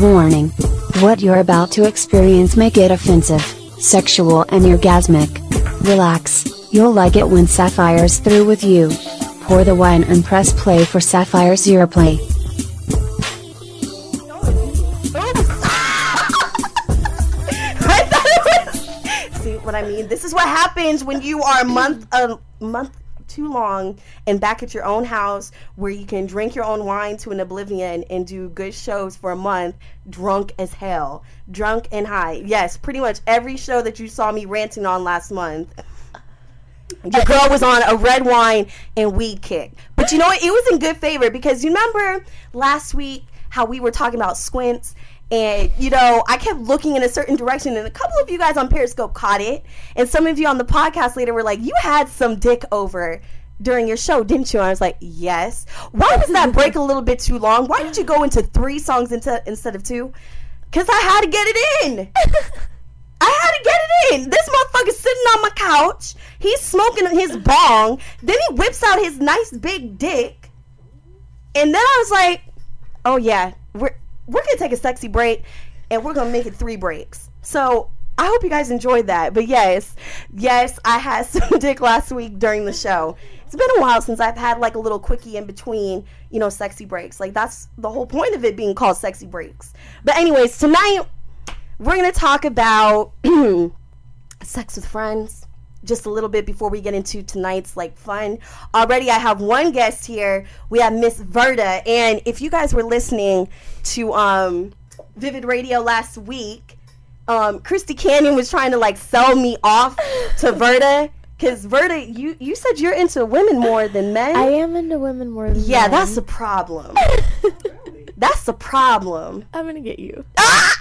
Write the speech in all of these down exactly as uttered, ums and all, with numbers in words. Warning. What you're about to experience may get offensive, sexual and orgasmic. Relax, you'll like it when Sapphire's through with you. Pour the wine and press play for Sapphire's Earplay. I thought it was... See what I mean? This is what happens when you are a month, a month too long and back at your own house where you can drink your own wine to an oblivion and do good shows for a month, drunk as hell, drunk and high. Yes, pretty much every show that you saw me ranting on last month. Your girl was on a red wine and weed kick. But you know what? It was in good favor because you remember last week how we were talking about squints and, you know, I kept looking in a certain direction and a couple of you guys on Periscope caught it. And some of you on the podcast later were like, you had some dick over during your show, didn't you? And I was like, yes. Why was that break a little bit too long? Why did you go into three songs into, instead of two? Because I had to get it in. I had to get it in. This motherfucker's sitting on my couch. He's smoking his bong. Then he whips out his nice big dick. And then I was like, oh, yeah, we're we're going to take a sexy break, and we're going to make it three breaks. So I hope you guys enjoyed that. But, yes, yes, I had some dick last week during the show. It's been a while since I've had, like, a little quickie in between, you know, sexy breaks. Like, that's the whole point of it being called sexy breaks. But, anyways, tonight... we're going to talk about sex with friends just a little bit before we get into tonight's like fun. Already I have one guest here. We have Miss Verta. And if you guys were listening to um, Vivid Radio last week, um, Christy Canyon was trying to like sell me off to Verta. Because Verta, you, you said you're into women more than men. I am into women more than yeah, men. Yeah, that's a problem. That's a problem. I'm going to get you. Ah!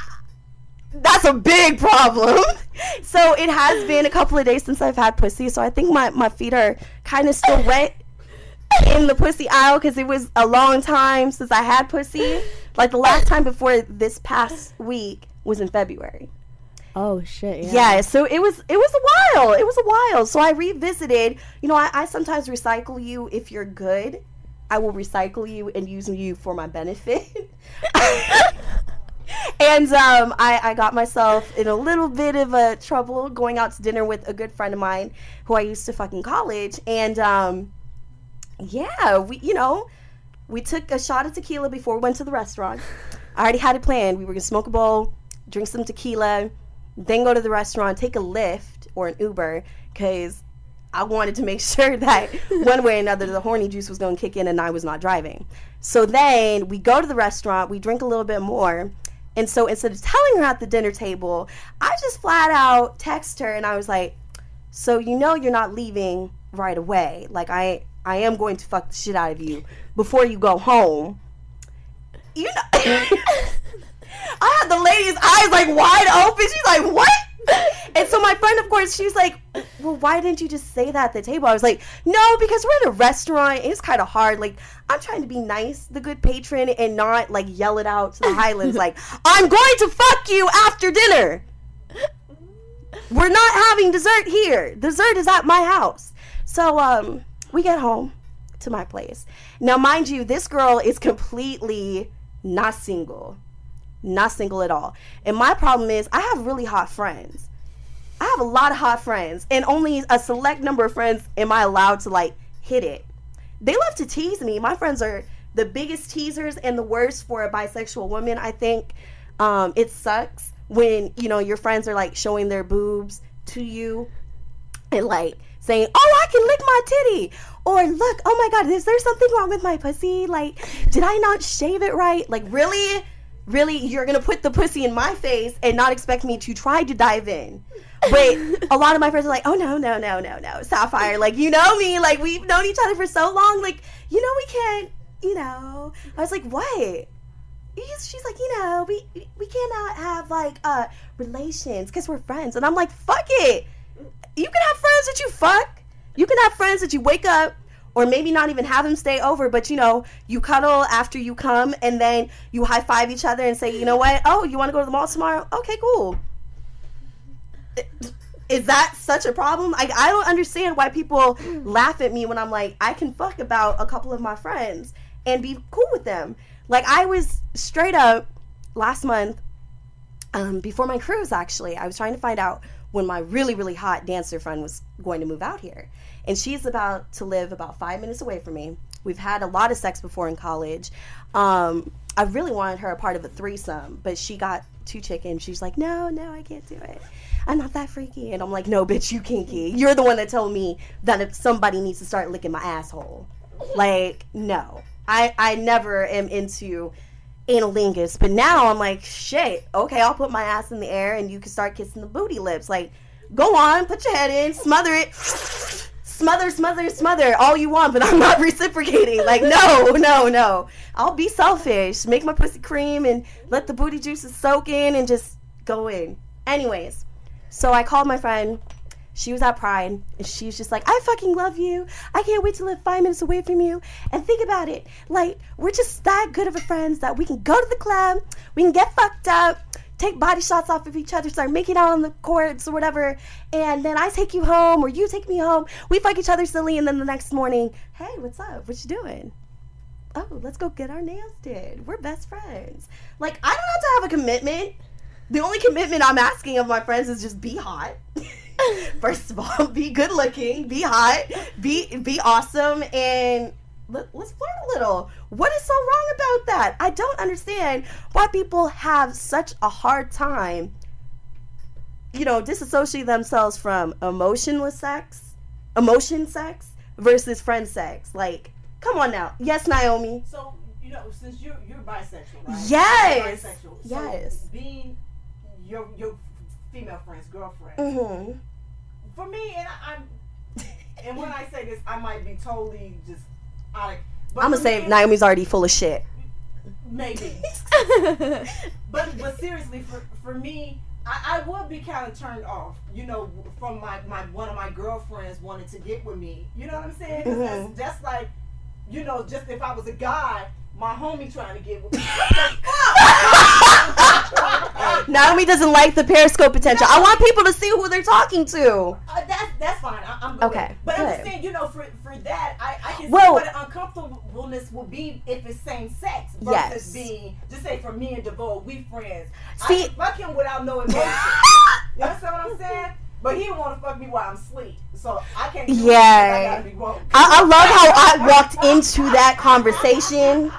That's a big problem. So it has been a couple of days since I've had pussy, so I think my, my feet are kind of still wet in the pussy aisle because it was a long time since I had pussy. Like the last time before this past week was in February. Oh shit! Yeah. yeah, so it was it was a while. It was a while. So I revisited. You know, I, I sometimes recycle you if you're good. I will recycle you and use you for my benefit. And um, I, I got myself in a little bit of a trouble going out to dinner with a good friend of mine who I used to fucking college. And, um, yeah, we, you know, we took a shot of tequila before we went to the restaurant. I already had it planned. We were going to smoke a bowl, drink some tequila, then go to the restaurant, take a Lyft or an Uber because I wanted to make sure that one way or another the horny juice was going to kick in and I was not driving. So then we go to the restaurant. We drink a little bit more. And so instead of telling her at the dinner table, I just flat out text her and I was like, so you know you're not leaving right away. Like I, I am going to fuck the shit out of you before you go home. You know, I had the lady's eyes like wide open. She's like, what? And so my friend, of course, she was like, well, why didn't you just say that at the table? I was like, no, because we're in a restaurant. It's kind of hard. Like, I'm trying to be nice, the good patron, and not, like, yell it out to the Highlands, like, I'm going to fuck you after dinner. We're not having dessert here. Dessert is at my house. So, um, we get home to my place. Now, mind you, this girl is completely not single. Not single at all. And my problem is I have really hot friends. I have a lot of hot friends. And only a select number of friends am I allowed to, like, hit it. They love to tease me. My friends are the biggest teasers and the worst for a bisexual woman, I think. Um, it sucks when, you know, your friends are, like, showing their boobs to you and, like, saying, oh, I can lick my titty. Or, look, oh, my God, is there something wrong with my pussy? Like, did I not shave it right? Like, really? Really? You're going to put the pussy in my face and not expect me to try to dive in? But a lot of my friends are like, oh, no, no, no, no, no, Sapphire. Like, you know me. Like, we've known each other for so long. Like, you know, we can't, you know. I was like, what? She's like, you know, we we cannot have, like, uh, relations because we're friends. And I'm like, fuck it. You can have friends that you fuck. You can have friends that you wake up or maybe not even have them stay over. But, you know, you cuddle after you come and then you high-five each other and say, you know what? Oh, you want to go to the mall tomorrow? Okay, cool. Is that such a problem? I, I don't understand why people laugh at me when I'm like, I can fuck about a couple of my friends and be cool with them. Like, I was straight up last month, um, before my cruise, actually, I was trying to find out when my really, really hot dancer friend was going to move out here. And she's about to live about five minutes away from me. We've had a lot of sex before in college. Um, I really wanted her a part of a threesome, but she got too chicken. She's like, no, no, I can't do it. I'm not that freaky. And I'm like, no, bitch, you kinky. You're the one that told me that if somebody needs to start licking my asshole. Like, no. I, I never am into analingus. But now I'm like, shit, okay, I'll put my ass in the air and you can start kissing the booty lips. Like, go on, put your head in, smother it. Smother, smother, smother all you want, but I'm not reciprocating. Like, no, no, no. I'll be selfish. Make my pussy cream and let the booty juices soak in and just go in. Anyways, so I called my friend. She was at Pride, and she was just like, I fucking love you. I can't wait to live five minutes away from you. And think about it. Like, we're just that good of a friends that we can go to the club. We can get fucked up. Take body shots off of each other, start making out on the courts or whatever, and then I take you home or you take me home. We fuck each other silly, and then the next morning, hey, what's up? What you doing? Oh, let's go get our nails did. We're best friends. Like, I don't have to have a commitment. The only commitment I'm asking of my friends is just be hot. First of all, be good looking, be hot, be be awesome, and let's flirt a little. What is so wrong about that? I don't understand why people have such a hard time, you know, disassociating themselves from emotionless sex, emotion sex versus friend sex. Like, come on now. Yes, Naomi. So, you know, since you're you're bisexual, right? Yes. You're bisexual. So yes. Being your your female friend's girlfriend. Mm-hmm. For me, and I, I'm, and when I say this, I might be totally just. Like, but I'm gonna say me, Naomi's already full of shit. Maybe, but but seriously, for for me, I, I would be kind of turned off, you know, from my, my one of my girlfriends wanting to get with me. You know what I'm saying? Mm-hmm. That's, that's like, you know, just if I was a guy, my homie trying to get with me. Naomi doesn't like the Periscope potential. No. I want people to see who they're talking to. Uh, that's that's fine. I, I'm okay. With, but I'm just saying, you know, for for that, I, I can well, see what an uncomfortableness will be if it's same sex versus yes. being, just say for me and Devoe, we friends. See, I can fuck him without no emotion. You understand what I'm saying? But he want to fuck me while I'm asleep, so I can't. Yeah, I, I, I love how I walked into that conversation.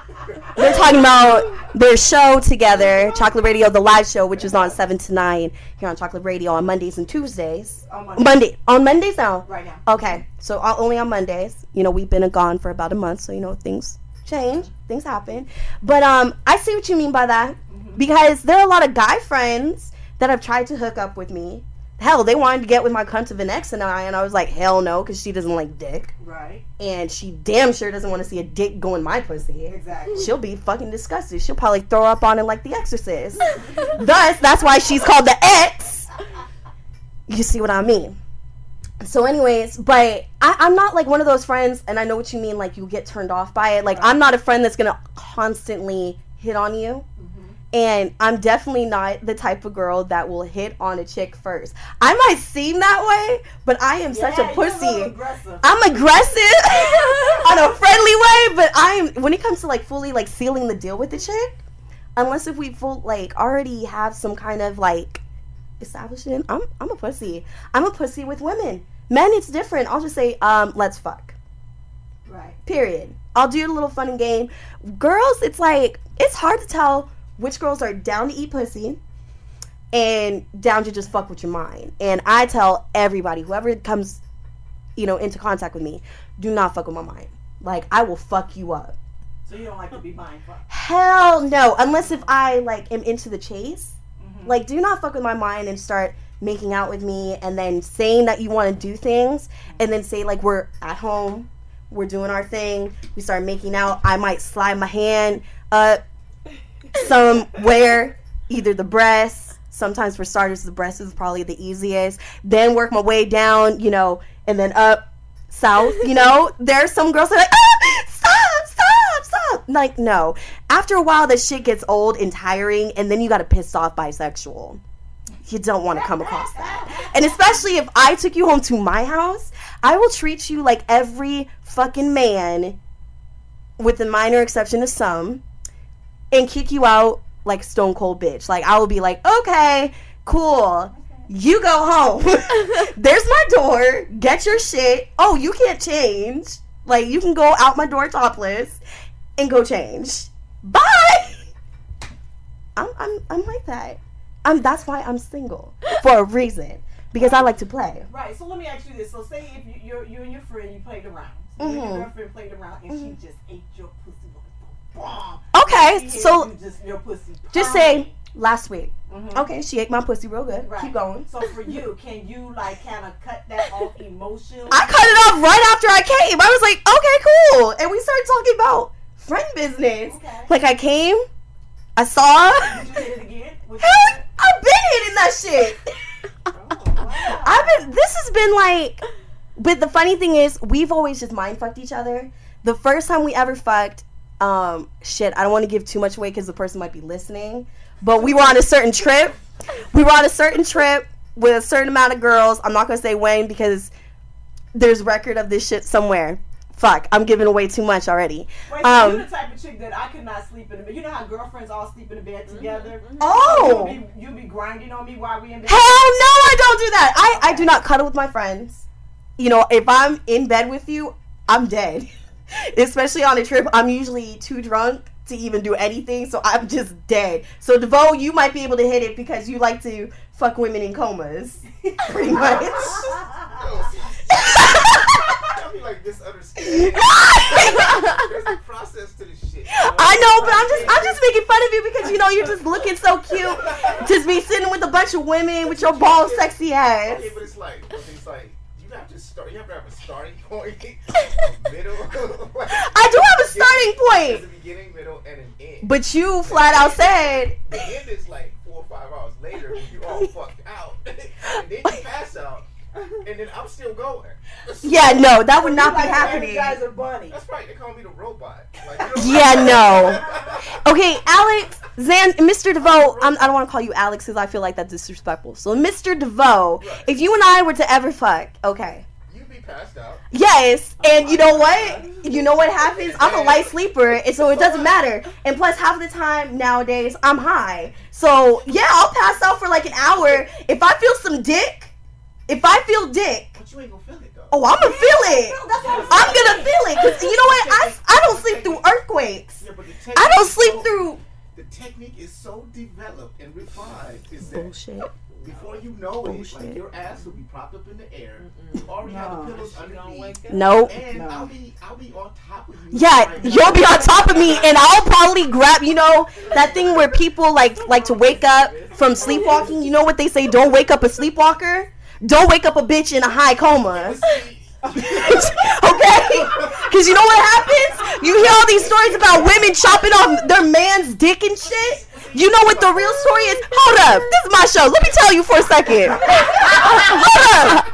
They're talking about their show together, Chocolate Radio, the live show, which is on seven to nine here on Chocolate Radio on Mondays and Tuesdays. On Monday. Monday on Mondays now. Right now. Okay, so only on Mondays. You know, we've been gone for about a month, so you know things change, things happen. But um, I see what you mean by that, mm-hmm. because there are a lot of guy friends that have tried to hook up with me. Hell, they wanted to get with my cunt of an ex and I, and I was like, hell no, because she doesn't like dick. Right. And she damn sure doesn't want to see a dick go in my pussy. Exactly. She'll be fucking disgusted. She'll probably throw up on it like The Exorcist. Thus, that's why she's called the ex. You see what I mean? So anyways, but I, I'm not like one of those friends, and I know what you mean, like you get turned off by it. Like, right. I'm not a friend that's going to constantly hit on you. And I'm definitely not the type of girl that will hit on a chick first. I might seem that way, but I am yeah, such a pussy. You're a little aggressive. I'm aggressive on a friendly way, but I'm when it comes to like fully like sealing the deal with the chick, unless if we full like already have some kind of like establishment, I'm I'm a pussy. I'm a pussy with women. Men, it's different. I'll just say, um, let's fuck. Right. Period. I'll do a little fun and game. Girls, it's like it's hard to tell which girls are down to eat pussy and down to just fuck with your mind. And I tell everybody, whoever comes, you know, into contact with me, do not fuck with my mind. Like, I will fuck you up. So you don't like to be mind fucked? Hell no. Unless if I, like, am into the chase. Mm-hmm. Like, do not fuck with my mind and start making out with me and then saying that you want to do things and then say, like, we're at home, we're doing our thing, we start making out, I might slide my hand up somewhere, either the breasts, sometimes for starters the breast is probably the easiest, then work my way down, you know, and then up south, you know. There's some girls that are like, ah, stop, stop, stop. Like, no. After a while that shit gets old and tiring, and then you got a pissed off bisexual. You don't want to come across that. And especially if I took you home to my house, I will treat you like every fucking man, with the minor exception of some, and kick you out like stone cold bitch. Like I would be like, okay, cool. You go home. There's my door. Get your shit. Oh, you can't change. Like, you can go out my door topless and go change. Bye! I'm I'm I'm like that. I'm that's why I'm single. For a reason. Because I like to play. Right. So let me ask you this. So say if you you're, you and your friend, you played around. So mm-hmm. Your girlfriend played around and mm-hmm. she just ate your pussy raw. Okay. So you just, your pussy just say last week. Mm-hmm. Okay, she ate my pussy real good. Right. Keep going. So for you, can you like kind of cut that off emotionally? I cut it off right after I came. I was like, okay, cool. And we started talking about friend business. Okay. Like I came, I saw. Did you hit it again? Would Hell, you... I've been hitting that shit. Oh, wow. I've been, this has been like, but the funny thing is we've always just mind fucked each other. The first time we ever fucked, um, shit, I don't want to give too much away because the person might be listening. But we were on a certain trip. We were on a certain trip with a certain amount of girls. I'm not going to say when because there's record of this shit somewhere. Fuck, I'm giving away too much already. Wait, so um, you're the type of chick that I could not sleep in the bed. You know how girlfriends all sleep in the bed together? Mm-hmm. Oh! You'll be, you'll be grinding on me while we in bed. Hell no, I don't do that. I, okay. I do not cuddle with my friends. You know, if I'm in bed with you, I'm dead. Especially on a trip, I'm usually too drunk to even do anything, so I'm just dead. So Devoe, you might be able to hit it because you like to fuck women in comas, pretty much. No, see, tell me like this, understand? There's a process to this shit. You know? I know, but I'm just I'm just making fun of you because you know you're just looking so cute, just be sitting with a bunch of women with your bald, sexy ass. Okay, but it's like it's like. You have to start. You have to have a starting point, a middle. Like, I do have a starting beginning, point. There's a beginning, middle, and an end. But you and flat out said the end is like four or five hours later when you all fucked out, and then you pass out, and then I'm still going. So, yeah, no, that would not be like happening. You guys are bunny. That's right. They call me the robot. Like, you know, yeah, no. Okay, Alex, Zan, Mister Devoe. I'm, I don't want to call you Alex because I feel like that's disrespectful. So, Mister Devoe, right. If you and I were to ever fuck, okay, you'd be passed out. Yes, and you know what? You know what happens? I'm a light sleeper, and so it doesn't matter. And plus, half the time nowadays, I'm high. So yeah, I'll pass out for like an hour if I feel some dick. If I feel dick. But you ain't gonna feel it, though. Oh, I'm gonna feel it. I'm gonna feel it. Because you know what? I, I don't sleep through earthquakes. I don't sleep through. The technique is so developed and refined. Is that bullshit. Before you know it, like your ass will be propped up in the air. You already have the pillows underneath. Nope. And I'll be, I'll be on top of you. Yeah, you'll be on top of me, and I'll probably grab. You know that thing where people like like to wake up from sleepwalking. You know what they say? Don't wake up a sleepwalker. Don't wake up a bitch in a high coma. Okay? Because you know what happens? You hear all these stories about women chopping off their man's dick and shit. You know what the real story is? Hold up. This is my show. Let me tell you for a second. Hold up.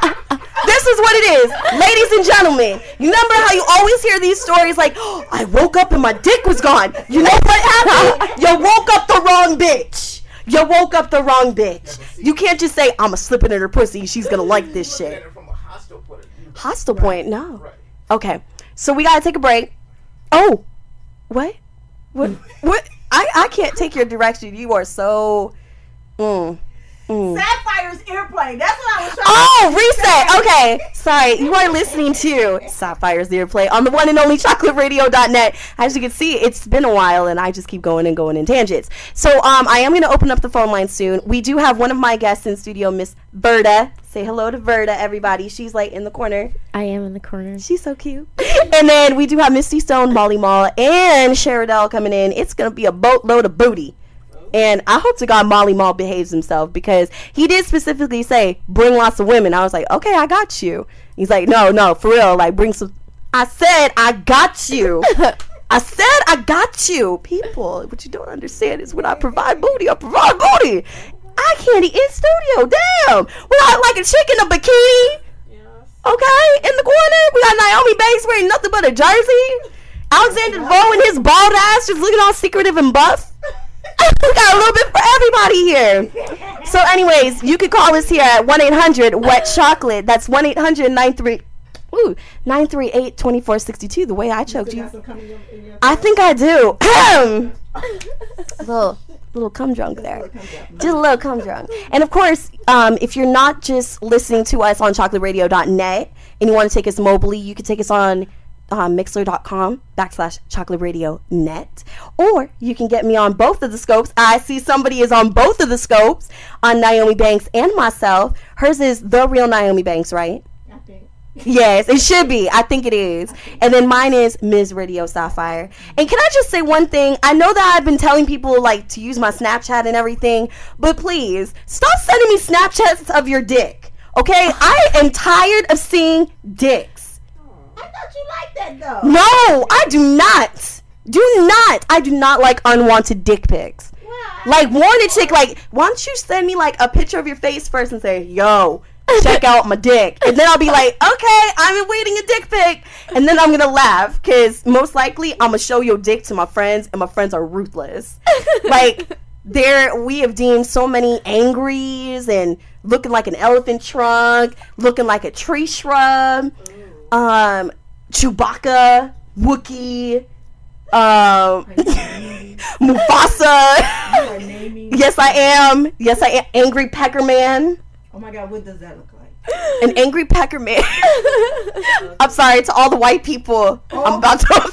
This is what it is. Ladies and gentlemen, you remember how you always hear these stories like, oh, I woke up and my dick was gone. You know what happened? You woke up the wrong bitch. You woke up the wrong bitch. You can't just say, I'm a slipping in her pussy. She's going to like this shit. Hostile point? No. Okay. So we got to take a break. Oh. What? What? What? I, I can't take your direction. You are so... Mm. Mm. Sapphire's Earplay. That's what I was trying oh, to Oh, reset. Okay. Sorry. You are listening to Sapphire's Earplay on the one and only chocolate radio dot net. As you can see, it's been a while, and I just keep going and going in tangents. So um, I am going to open up the phone line soon. We do have one of my guests in studio, Miss Verta. Say hello to Verta, everybody. She's, like, in the corner. I am in the corner. She's so cute. And then we do have Misty Stone, Molly Maul, and Cher Adele coming in. It's going to be a boatload of booty. And I hope to God Molly Maul behaves himself because he did specifically say, bring lots of women. I was like, okay, I got you. He's like, no, no, for real. Like, bring some. I said, I got you. I said, I got you. People, what you don't understand is when I provide booty, I provide booty. I can't eat in studio. Damn. We got like a chick in a bikini. Yes. Okay. In the corner. We got Naomi Banks wearing nothing but a jersey. Alexander Devoe and his bald ass just looking all secretive and buff. We got a little bit for everybody here. So anyways, you can call us here at one eight hundred wet chocolate. That's one eight hundred nine three Woo. nine three eight, two four six two, the way I choked you. you. In your, in your I think I do. a little, little cum drunk there. Just a little cum drunk. Just a little cum drunk. And of course, um, if you're not just listening to us on chocolate radio dot net and you want to take us mobily, you can take us on Uh, mixler.com backslash chocolate radio net, or you can get me on both of the scopes. I see somebody is on both of the scopes, on Naomi Banks and myself. Hers is The Real Naomi Banks, right? I think. Yes, it should be. I think it is. Think. And then mine is Miz Radio Sapphire. And can I just say one thing? I know that I've been telling people like to use my Snapchat and everything, but please stop sending me Snapchats of your dick. Okay, I am tired of seeing dicks. I thought you liked that though. No, I do not. Do not. I do not like unwanted dick pics. Well, like, warn a chick, like, why don't you send me like a picture of your face first and say, yo, check out my dick. And then I'll be like, okay, I'm awaiting a dick pic. And then I'm going to laugh because most likely I'm going to show your dick to my friends and my friends are ruthless. Like, there, we have deemed so many angries and looking like an elephant trunk, looking like a tree shrub. Um, Chewbacca, Wookiee, um, Mufasa. Yes, I am. Yes, I am. Angry Pecker Man. Oh my God, what does that look like? An angry Pecker Man. I'm sorry to all the white people. Oh. I'm about to.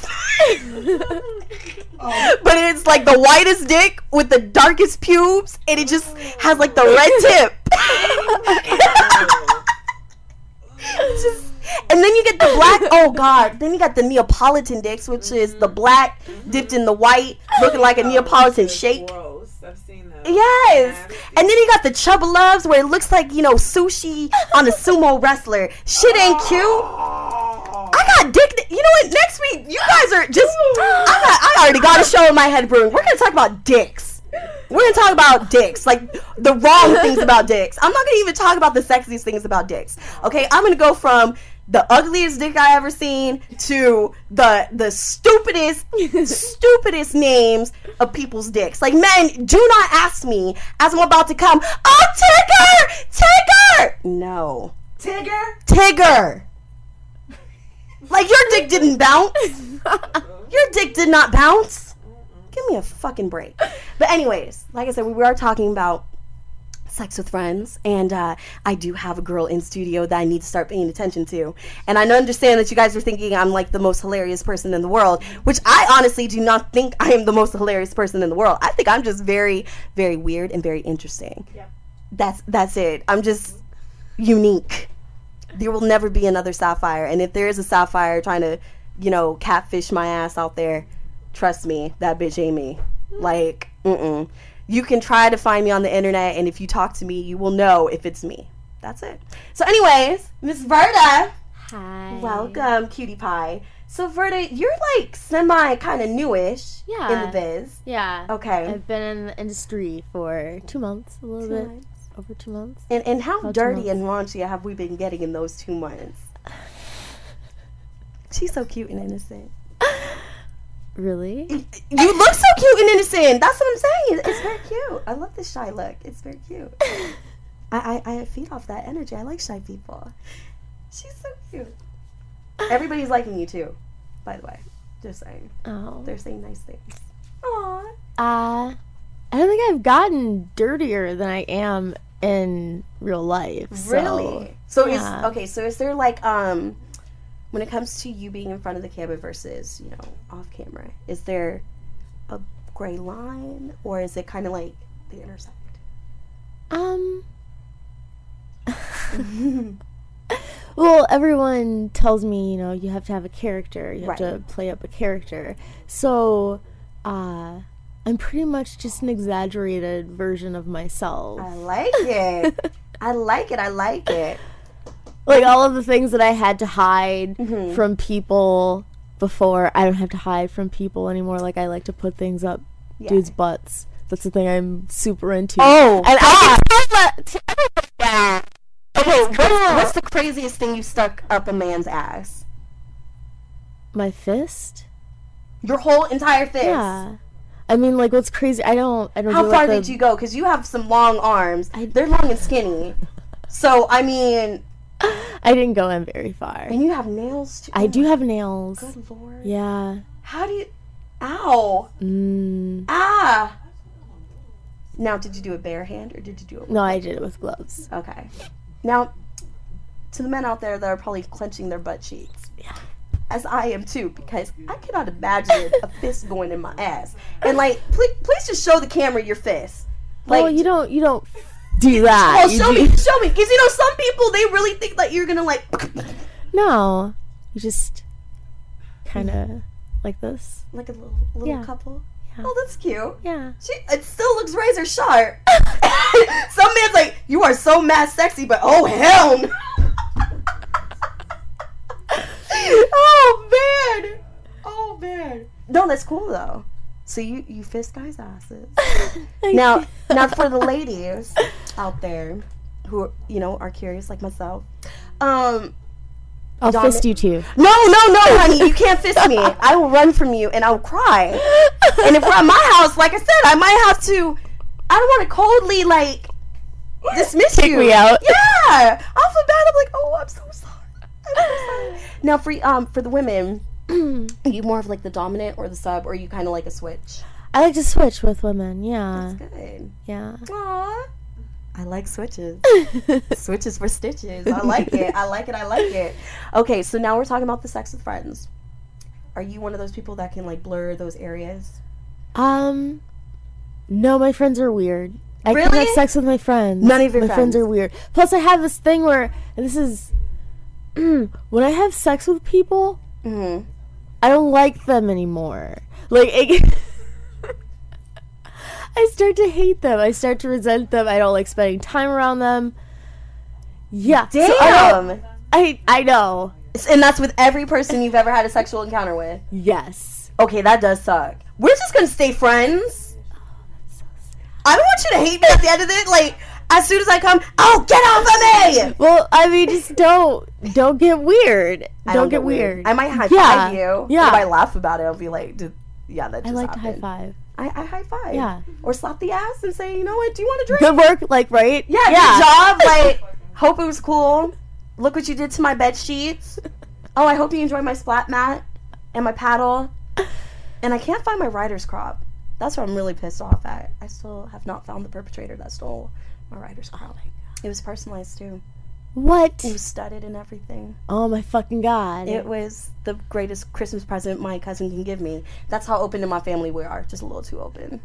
Oh. But it's like the whitest dick with the darkest pubes, and it just has like the red tip. Just. And then you get the black, oh God, then you got the Neapolitan dicks, which mm-hmm. is the black mm-hmm. dipped in the white, looking like a oh, Neapolitan shake. Gross. I've seen those. Yes. Yeah, and then you got the Chubba Loves, where it looks like, you know, sushi on a sumo wrestler. Shit ain't cute. Oh. I got dick, di- you know what, next week, you guys are just, I, got, I already got a show in my head brewing. We're going to talk about dicks. We're going to talk about dicks, like the wrong things about dicks. I'm not going to even talk about the sexiest things about dicks. Okay, I'm going to go from the ugliest dick I ever seen to the the stupidest, stupidest names of people's dicks. Like, men, do not ask me as I'm about to come, oh, Tigger! Tigger! No. Tigger? Tigger. Like, your dick didn't bounce. Your dick did not bounce. Give me a fucking break. But anyways, like I said, we were talking about sex with friends, and uh, I do have a girl in studio that I need to start paying attention to. And I understand that you guys are thinking I'm like the most hilarious person in the world, which I honestly do not think I am the most hilarious person in the world. I think I'm just very, very weird and very interesting. Yeah. That's that's it. I'm just unique. There will never be another Sapphire, and if there is a Sapphire trying to, you know, catfish my ass out there, trust me, that bitch ain't me. Like, mm-mm. You can try to find me on the internet, and if you talk to me, you will know if it's me. That's it. So anyways, Miss Verta. Hi. Welcome, cutie pie. So, Verta, you're like semi kind of newish yeah. in the biz. Yeah. Okay. I've been in the industry for two months, a little two bit. Months. Over two months. And, and how About dirty and raunchy have we been getting in those two months? She's so cute and innocent. Really? You look so cute and innocent. That's what I'm saying. It's, it's very cute. I love this shy look. It's very cute. I, I, I feed off that energy. I like shy people. She's so cute. Everybody's liking you too, by the way. Just saying. Oh. They're saying nice things. Aw. Uh, I don't think I've gotten dirtier than I am in real life. Really? So, so yeah. is, okay, so is there like, um... when it comes to you being in front of the camera versus, you know, off camera, is there a gray line, or is it kind of like the intersect? Um. Well, everyone tells me, you know, you have to have a character. You have right. to play up a character. So, uh, I'm pretty much just an exaggerated version of myself. I like it. I like it. I like it. Like, all of the things that I had to hide mm-hmm. from people before, I don't have to hide from people anymore. Like, I like to put things up yeah. dudes' butts. That's the thing I'm super into. Oh, and God. I can tell that. Yeah. Okay, what's, what's the craziest thing you stuck up a man's ass? My fist? Your whole entire fist? Yeah. I mean, like, what's crazy? I don't. I don't. How do far like the... did you go? Because you have some long arms. I... They're long and skinny. So, I mean... I didn't go in very far. And you have nails too? I do have nails. Good Lord. Yeah. How do you... Ow. Mm. Ah. Now, did you do it bare hand or did you do it with No, gloves? I did it with gloves. Okay. Now, to the men out there that are probably clenching their butt cheeks. Yeah. As I am too, because I cannot imagine a fist going in my ass. And like, please, please just show the camera your fist. Like, well, you don't, you don't do that. Oh, show me, show me, because you know some people they really think that you're gonna like. No, you just kind of mm-hmm. like this, like a little, little yeah. couple. Yeah. Oh, that's cute. Yeah, she, it still looks razor sharp. Some man's like, you are so mad sexy, but oh hell no. Oh man, oh man. No, that's cool though. So you, you fist guys' asses. Now, now for the ladies out there who you know are curious like myself, um, I'll domin- fist you too. No, no, no, honey, you can't fist me. I will run from you and I will cry. And if we're at my house, like I said, I might have to. I don't want to coldly like dismiss Take you. Kick me out. Yeah, I'll feel bad. I'm like, oh, I'm so sorry. Now, for um for the women, are you more of like the dominant or the sub, or are you kind of like a switch? I like to switch with women. Yeah, that's good. Yeah. Aww. I like switches. Switches for stitches. I like it. I like it. I like it. Okay, so now we're talking about the sex with friends. Are you one of those people that can like blur those areas? Um, no, my friends are weird. I really? Can't have sex with my friends. None of your my friends. friends are weird. Plus, I have this thing where and this is. When I have sex with people, mm-hmm. I don't like them anymore. Like, it, I start to hate them. I start to resent them. I don't like spending time around them. Yeah. Damn. So I, I, I know. And that's with every person you've ever had a sexual encounter with? Yes. Okay, that does suck. We're just going to stay friends. Oh, that's so sad. I don't want you to hate me at the end of it. Like... As soon as I come, oh, get off of me! Well, I mean, just don't, don't get weird. Don't, don't get, get weird. weird. I might high yeah. five you. Yeah. If I laugh about it, I'll be like, yeah, that just happened. I like happened. to high five. I, I high five. Yeah. Or slap the ass and say, you know what, do you want a drink? Good work, like, right? Yeah, yeah. Good job. Like, hope it was cool. Look what you did to my bed sheets. Oh, I hope you enjoyed my splat mat and my paddle. And I can't find my rider's crop. That's what I'm really pissed off at. I still have not found the perpetrator that stole my writer's crop. Oh my god. It was personalized too. What? It was studded and everything. Oh my fucking god. It was the greatest Christmas present my cousin can give me. That's how open in my family we are. Just a little too open.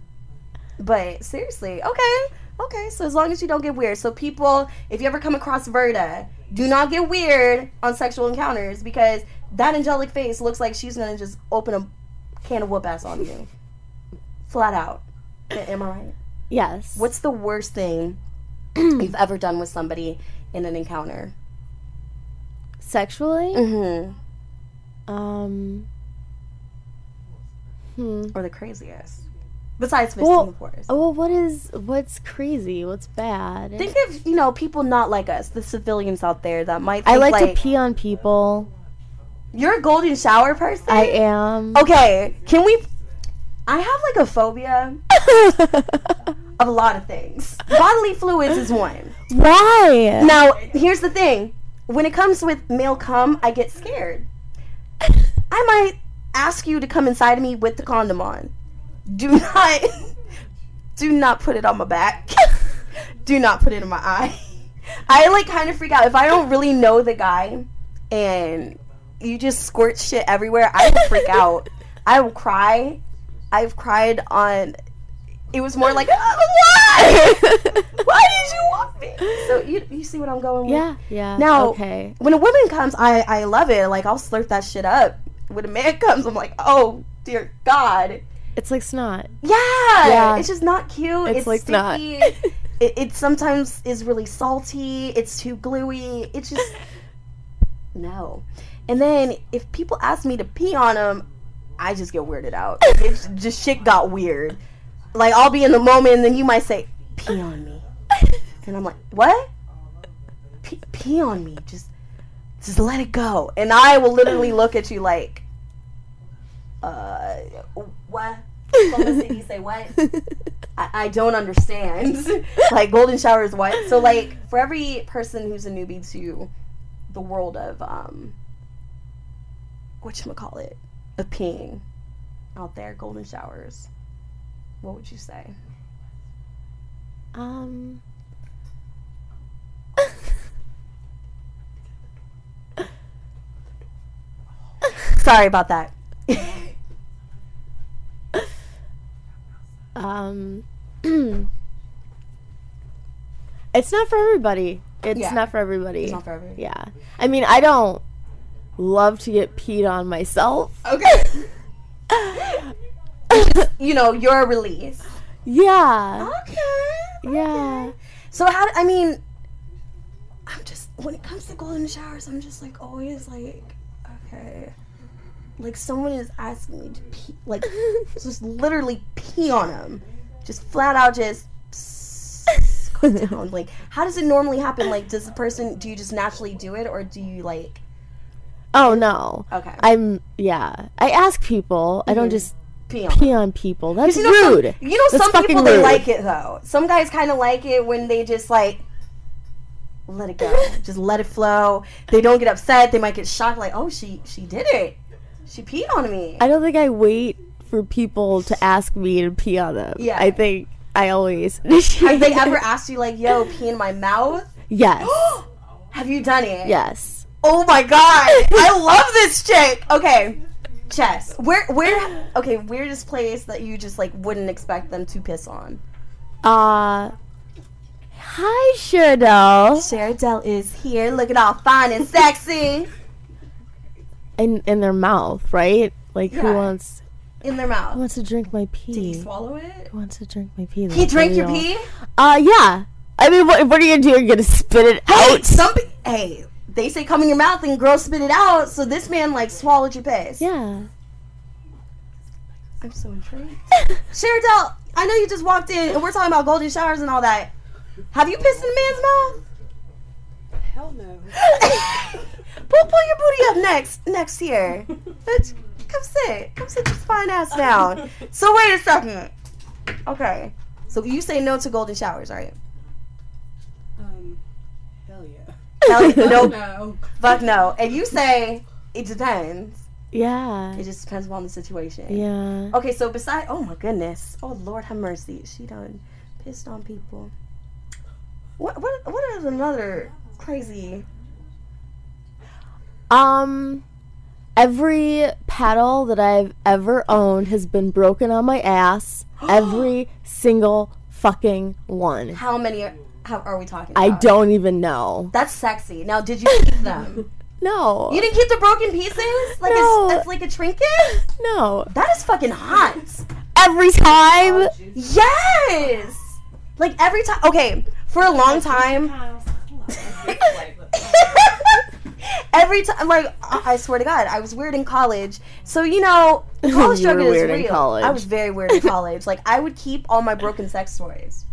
But seriously, okay. Okay, so as long as you don't get weird. So people, if you ever come across Verta, do not get weird on sexual encounters because that angelic face looks like she's gonna just open a can of whoop ass on you. Flat out. Am I right? Yes. What's the worst thing you've ever done with somebody in an encounter? Sexually? Mm-hmm. Um. Hmm. Or the craziest? Besides fisting, well, of course. Well, what is, what's crazy? What's bad? Think of, you know, people not like us, the civilians out there that might think I like, like to pee on people. You're a golden shower person? I am. Okay, can we... I have like a phobia of a lot of things. Bodily fluids is one. Why? Now, here's the thing. When it comes with male cum, I get scared. I might ask you to come inside of me with the condom on. Do not, do not put it on my back. Do not put it in my eye. I like kind of freak out. If I don't really know the guy and you just squirt shit everywhere, I will freak out. I will cry. I've cried on, it was more like, oh, why? Why did you want me? So you you see what I'm going with? Yeah, yeah. Now, okay. When a woman comes, I, I love it. Like, I'll slurp that shit up. When a man comes, I'm like, oh, dear God. It's like snot. Yeah. yeah. It's just not cute. It's, it's like sticky. Snot. it, it sometimes is really salty. It's too gluey. It's just, no. And then if people ask me to pee on them, I just get weirded out. It's just shit got weird. Like, I'll be in the moment, and then you might say, pee on me. And I'm like, what? P- pee on me. Just just let it go. And I will literally look at you like, uh, what? You say what? I-, I don't understand. Like, golden shower is what? So, like, for every person who's a newbie to the world of um whatchamacallit, of peeing out there, golden showers, what would you say? Um Sorry about that. um It's not for everybody. It's yeah. not for everybody. It's not for everybody. Yeah. I mean, I don't love to get peed on myself. Okay. Just, you know, your release. Yeah. Okay. Yeah. Okay. So, how, I mean, I'm just, when it comes to golden showers, I'm just, like, always, like, okay. Like, someone is asking me to pee, like, just literally pee on them. Just flat out just down. Like, how does it normally happen? Like, does the person, do you just naturally do it, or do you, like... Oh, no. Okay. I'm, yeah. I ask people. Mm-hmm. I don't just pee on, pee on people. That's you know, rude. Some, you know, That's some people, rude. They like it, though. Some guys kind of like it when they just, like, let it go. Just let it flow. They don't get upset. They might get shocked, like, oh, she, she did it. She peed on me. I don't think I wait for people to ask me to pee on them. Yeah. I think... I always. Have they ever asked you, like, yo, pee in my mouth? Yes. Have you done it? Yes. Oh my god. I love this chick. Okay. Chess. Where, where, okay, weirdest place that you just, like, wouldn't expect them to piss on? Uh, hi, Cher Adele. Cher Adele is here, looking all fine and sexy. In, in their mouth, right? Like, yeah. Who wants... In their mouth. Who wants to drink my pee? Did he swallow it? Who wants to drink my pee? He drank your pee? Uh, yeah. I mean, what, what are you going to do? Are you going to spit it hey, out? Some pe- hey, they say come in your mouth and girls spit it out, so this man, like, swallowed your piss. Yeah. I'm so intrigued. Cher Adele, I know you just walked in, and we're talking about golden showers and all that. Have you pissed in the man's mouth? Hell no. pull, pull your booty up next, next year. Bitch. Come sit. Come sit your fine ass down. So wait a second. Okay. So you say no to golden showers, right? Um, hell yeah. Hell yeah. No. no. Fuck no. And you say it depends. Yeah. It just depends upon the situation. Yeah. Okay, so besides, oh my goodness. Oh, Lord have mercy. She done pissed on people. What what what is another crazy? Um... Every paddle that I've ever owned has been broken on my ass. Every single fucking one. How many are, how are we talking about? I don't even know. That's sexy. Now, did you keep them? No. You didn't keep the broken pieces? Like no. It's, it's like a trinket? No. That is fucking hot. Every time? Yes. Like every time. Okay, for a long time. Every time, like, I swear to God, I was weird in college. So, you know, college drug is real. In college. I was very weird in college. Like, I would keep all my broken sex toys.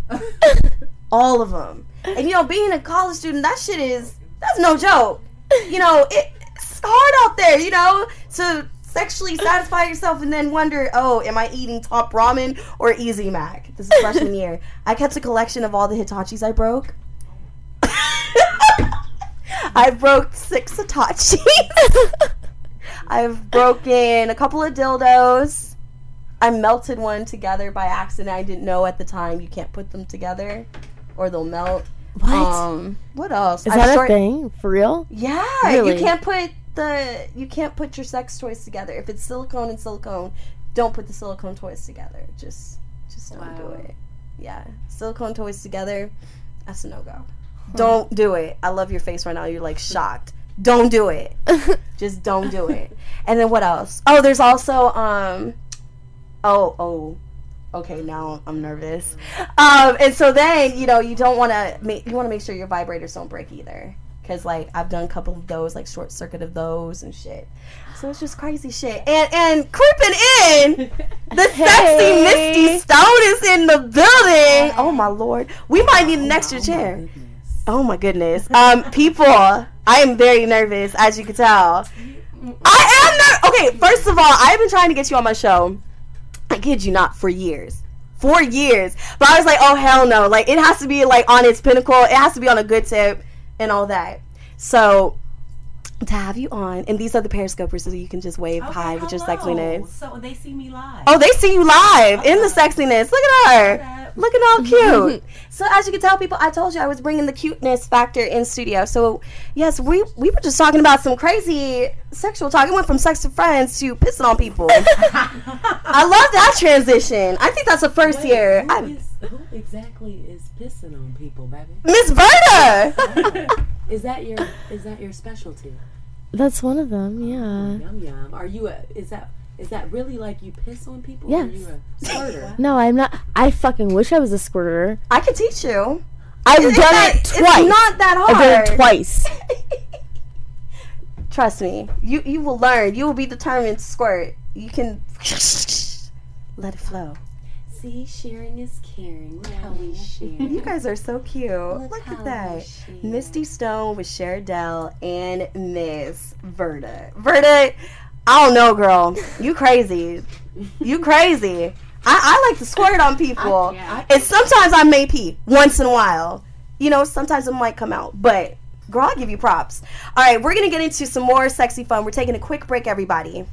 All of them. And, you know, being a college student, that shit is, that's no joke. You know, it, it's hard out there, you know, to sexually satisfy yourself and then wonder, oh, am I eating Top Ramen or Easy Mac? This is freshman year. I kept a collection of all the Hitachis I broke. I broke six Hitachis. I've broken a couple of dildos. I melted one together by accident. I didn't know at the time you can't put them together or they'll melt. What? Um, what else? Is I that short- a thing? For real? Yeah. Really? You can't put the you can't put your sex toys together. If it's silicone and silicone, don't put the silicone toys together. Just just don't wow. do it. Yeah. Silicone toys together, that's a no-go. Don't do it. I love your face right now. You're like shocked. Don't do it. Just don't do it. And then what else? Oh, there's also um oh oh okay, now I'm nervous. Um and so then, you know, you don't want to make you want to make sure your vibrators don't break either, cuz like I've done a couple of those, like short circuit of those and shit. So it's just crazy shit. And and creeping in, the hey. sexy Misty Stone is in the building. Oh my Lord. We might need an extra chair. Oh my goodness. Um, people, I am very nervous, as you can tell. I am nervous. Okay, first of all, I've been trying to get you on my show. I kid you not, for years. Four years. But I was like, oh, hell no. Like, it has to be, like, on its pinnacle. It has to be on a good tip and all that. So, to have you on. And these are the Periscopers, so you can just wave okay, hi with hello. your sexiness. So they see me live. Oh, they see you live okay. in the sexiness. Look at her. Looking all cute. So as you can tell, people, I told you I was bringing the cuteness factor in studio. So, yes, we, we were just talking about some crazy sexual talk. It went from sex to friends to pissing on people. I love that transition. I think that's the first Wait, year. Who, is, who exactly is pissing on people, baby? Miss Verta! Is that your is that your specialty? That's one of them, yeah. Oh, yum yum. Are you a is that is that really like you piss on people? Yes. Or are you a squirter? No, I'm not. I fucking wish I was a squirter. I could teach you. I've it's done not, it twice. It's not that hard. I've done it twice. Trust me. You you will learn. You will be determined to squirt. You can let it flow. See, sharing is caring. Look how we share. You guys are so cute. Look, Look at that. Misty Stone with Cher Adele and Miss Verta. Verta, I don't know, girl. You crazy. You crazy. I, I like to squirt on people. I, yeah. And sometimes I may pee once in a while. You know, sometimes it might come out. But, girl, I'll give you props. All right, we're going to get into some more sexy fun. We're taking a quick break, everybody.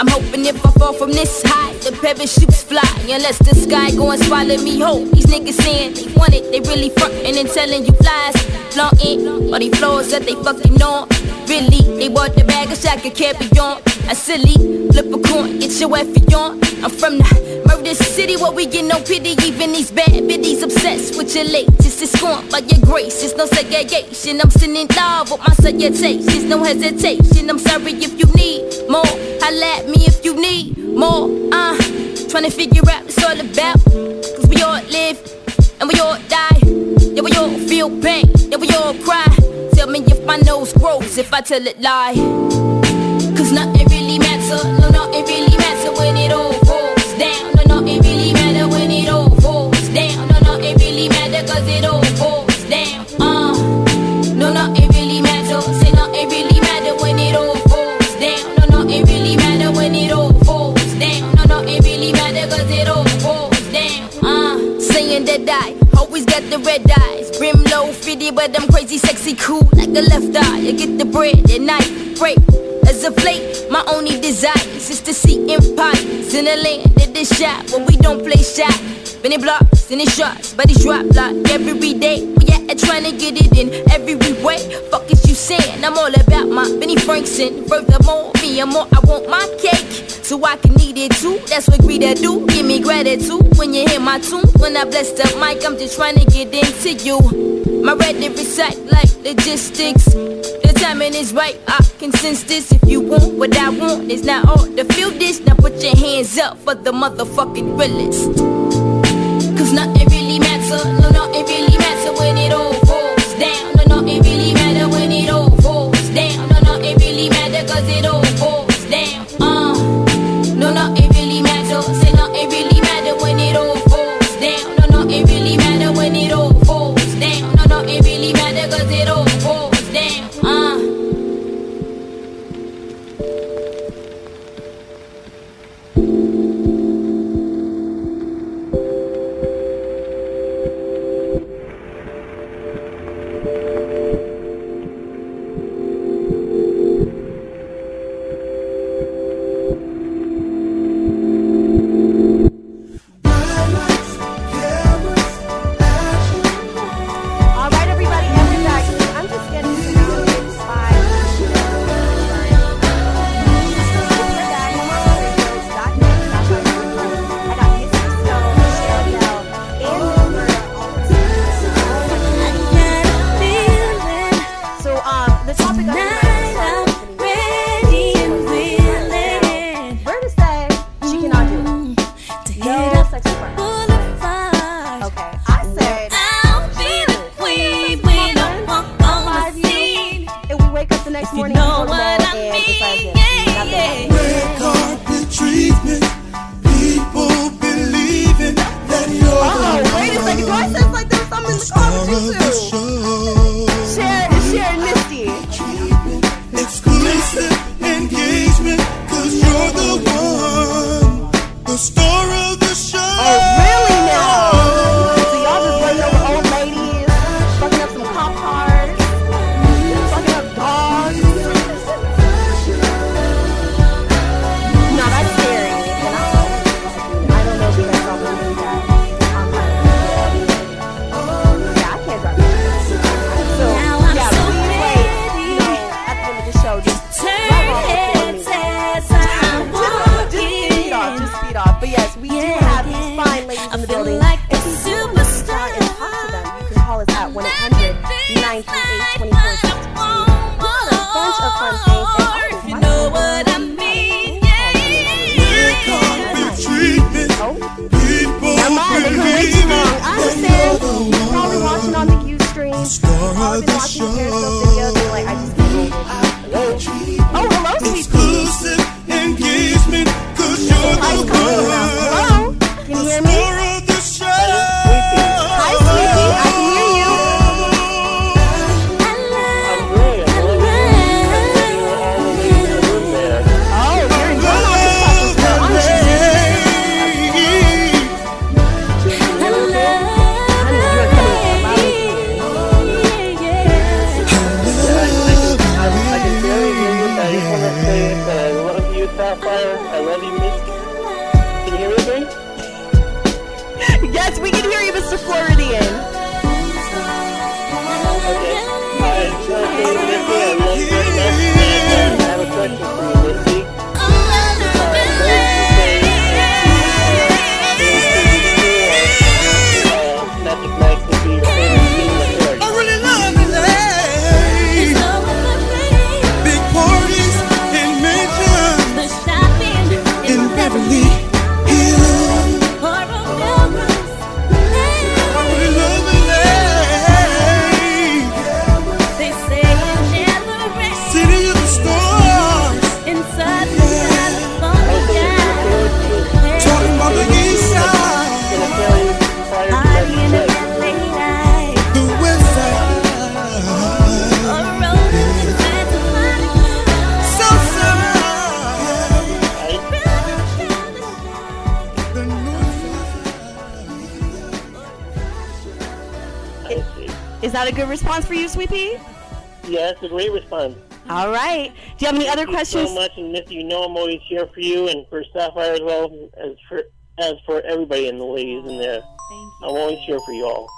I'm hoping if I fall from this high, the pebble shoots fly. Unless the sky go and swallow me whole. These niggas saying they want it, they really frontin' and telling you lies. Flauntin' all these flaws that they fucking on. Really, they bought the bag of shot could carry on. I silly, flip a coin, get your effie on. I'm from the murder city where we get no pity. Even these bad bitties obsessed with your latest. It's scorned by your grace, it's no segregation. I'm sitting love with my salutations, no hesitation. I'm sorry if you need more, holla at me if you need more. Uh, trying to figure out what it's all about. Cause we all live, and we all die. Yeah, we all feel pain, yeah, we all cry. Tell me if my nose grows, if I tell it lie. Cause nothing really matters, no, nothing really matters when it all falls down. No, nothing really matters when it all falls down. No, nothing really matters cause it all falls down. Uh, no, nothing really matters, say nothing really matters when it all falls down. No, nothing really matters when it all falls down. No, nothing really matters cause it all falls down. Uh, saying that I always got the red eyes, brim low, fitty, but I'm crazy, sexy, cool, like a left eye. I get the bread at night, break as a plate. My only desire is to see empires in a land that is shy, but we don't play shy. Been in blocks, and in shots, but it's drop block every day. We at, at trying to get it in every way. Fuck is you saying? I'm all about my Benny Frankson. Furthermore, me and more, I want my cake, so I can eat it too. That's what greed I do. Give me gratitude when you hear my tune. When I bless the mic, I'm just trying to get into you. My rhetoric recite like logistics. The timing is right, I can sense this. If you want what I want, it's not hard to feel this. Now put your hands up for the motherfucking realest. Cause nothing really matters, no, nothing really matters when it all falls down. No, nothing really matters when it all falls down. No, nothing really matters cause it all falls down. Uh, no, nothing really matters, say nothing really matters when it all falls down. No, nothing really matters when it all falls down. No, nothing really matters cause it all falls down. Uh, next morning, you know what I mean? Yeah, yeah. Record the truth. I've been watching Cher's videos and like I just whoa. Oh, hello, sweetie. Engagement, 'cause you're the one. Hello, can you hear me? Hi, sweetie. I can hear you. Oh, you're in your I love you, Sapphire. I love you, Misty. Can you hear me? Yes, we can hear you, Mister Floridian. Okay. I love you, I have a question for you, Misty. Magic Mike would be your favorite team in the world. I really love you, lady. Big parties in mansions in Beverly Hills. I really love you, lady. City of the stars. Talking about the east side, the west side, south side, the north Is that a good response for you, Sweepy? Yeah, that's a great response. All right. Do you have any other Thank questions? You so much, and Misty, you know I'm always here for you and for Sapphire as well as for as for everybody and the ladies in there. I'm always here for you all.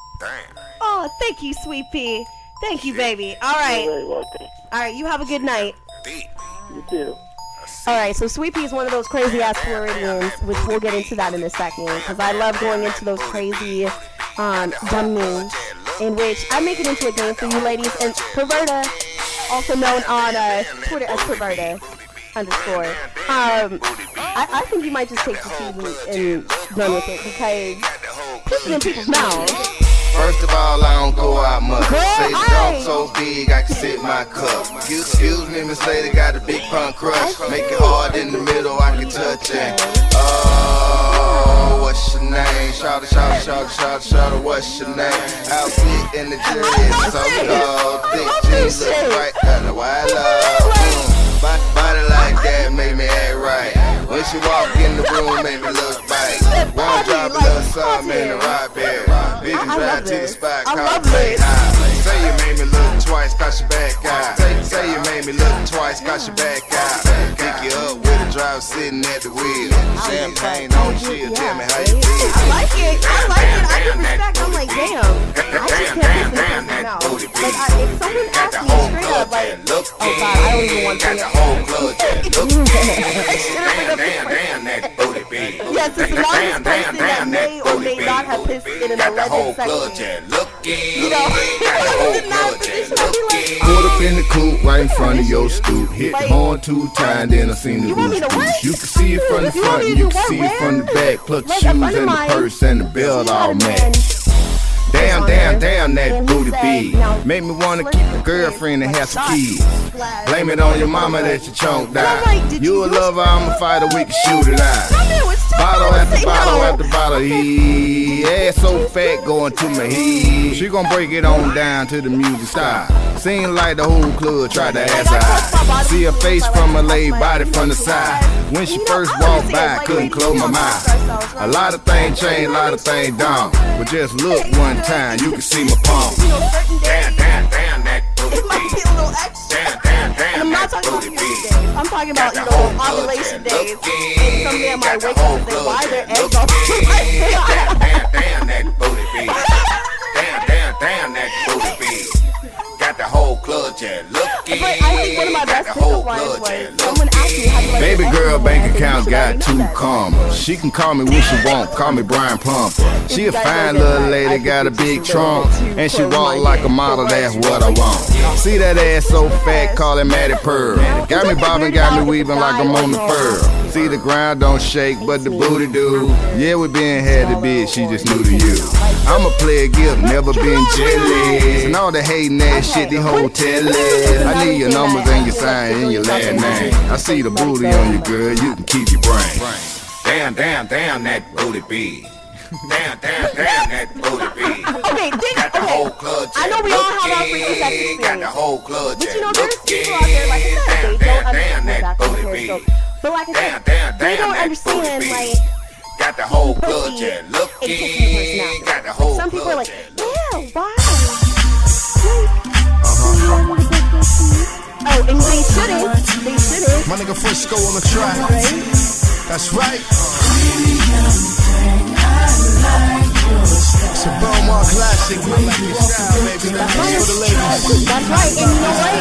Oh, thank you, Sweet Pea. Thank you, baby. All You're right. very welcome. All right. You have a good night. You too. All right, so Sweet Pea is one of those crazy ass Floridians, which we'll get into that in a second, because I love going into those crazy, um, dumb moves, in which I make it into a game for you ladies. And Perverta, also known on uh, Twitter as Perverta underscore, um, I, I think you might just take the T V and run with it, because put it in people's mouths. First of all, I don't go out much. Girl, Say the I- dog so big, I can sit my cup. You excuse me, Miss Lady, got a big punk crush. Make it hard in the middle, I can touch it. Oh, what's your name? Shout it, shout it, shout it, shout it, shout it, what's your name? Out in the jet, so cold, thick jeans, look right at the wild love. Mm, body, body like that made me act right. When she walk in the room, made me look right. One drop of love song made me rock bear. Bitches ride to the spot, call play high. Say you made me look twice, cause your back out. Say, say you made me look twice, cause your back out. Pick you up with a driver sitting at the wheel. Champagne on chill, tell me how you feel. I like it, I like it, I can respect. I'm like, damn, I just can't listen to now. Like, I, if someone asked me straight up, like, oh god, I don't even want to hear it. Yes, it's the longest person that may or may not have pissed in an alleged section. You know? Pulled up in the coupe right in front of your stoop. Hit the horn two times, then I seen the boots. You can see it from the front, you can see it from the back. Pluck the shoes and the purse and the belt all match. Damn, damn, damn, that booty big. Make me wanna keep a girlfriend and have some kids. Blame it on your mama that you chunk down. You a lover, I'm a fighter, we can shoot it out. Bottle after bottle after bottle, he ass so fat going to my head. She gon' break it on down to the music style. Seem like the whole club tried to ass out. See her face from her laid body from the side. When she first walked by, I couldn't close my mouth. A lot of things changed, a lot of things down. But just look one time, you can see my palm. Damn, damn, damn, that booty beat. Damn, damn, damn, I'm not talking about booty days. I'm talking about, you know, ovulation days. Some day I might wake up and say, why are there eggs all over my head? Damn, damn, that booty beat. Damn, damn, damn, that booty beat. Got the whole club just looking. But I think one of my best pickup lines was someone asked me how do you like baby girl bank account got two commas. She can call me what she want, call me Brian Plumper. She a fine little lady, got a big trunk, and she walk like a model, that's what I want. See that ass so fat, call it Maddie Pearl. Got me bobbing, got me weaving like I'm on the pearl. See the ground don't shake, but the booty do. Yeah, we been had to be, she just new to you. I'm a player gift, never been jealous. And all the hating ass shit, the whole telly. I need your numbers and your sign and your last name. I see the booty on you, girl, you can keep your brain. Damn, damn, damn, that booty be. Damn, damn, damn, that booty be. Okay, think, got the okay. whole club I know we all have our freaking sex experience. Got the whole club but you know, there's people out there, like I said, they don't understand that booty be. So, but like I said, damn, they damn, don't understand, like, got the whole club just looking. Got the whole Some people are like, yeah, why? Uh-huh. Oh, and they shouldn't. They shouldn't. My nigga Frisco on the track. That's right. Uh-huh. It's a Belmont classic. I like your style, baby. That's for the ladies. That's right. And you know what?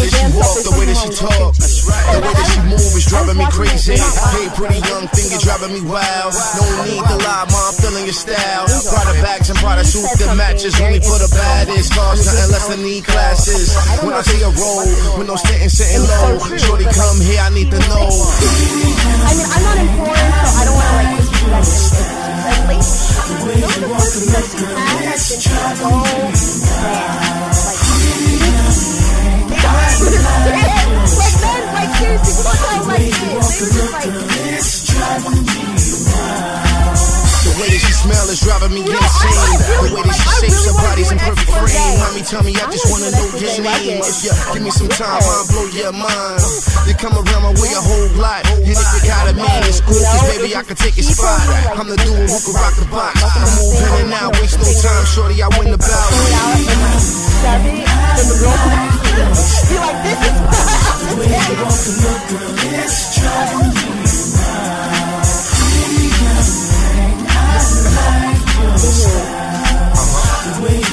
If you don't like the way she walk, the way that she talk, that's right. The way that she move is driving me crazy. Hey, pretty young thing, you're driving me wild. No need to lie, mom, feeling your style. Prada bags and Prada suits that matches. Only for the baddest, cost nothing less than knee classes. When I say a roll, when I'm sitting, sitting low, shorty come here, I need to know. I mean, I'm not informed, so I don't want to like this. Like, like, you know the first sex you had has been so bad. Like, men, like, seriously, we don't know like this. They were just like... The way that she smell is driving me no, insane. Really, the way that she like, shakes really her body's in perfect frame. Mommy, tell me I just wanna know your name. If you give me some time, I'll blow your mind. You come around my way a whole lot, and if you got a man, it's cool, cause baby I can take his spot. I'm the dude who can rock the box. I move in and out, waste no time, shorty, I win the bout. You like this is the way you walk and look, girl, it's driving me wild.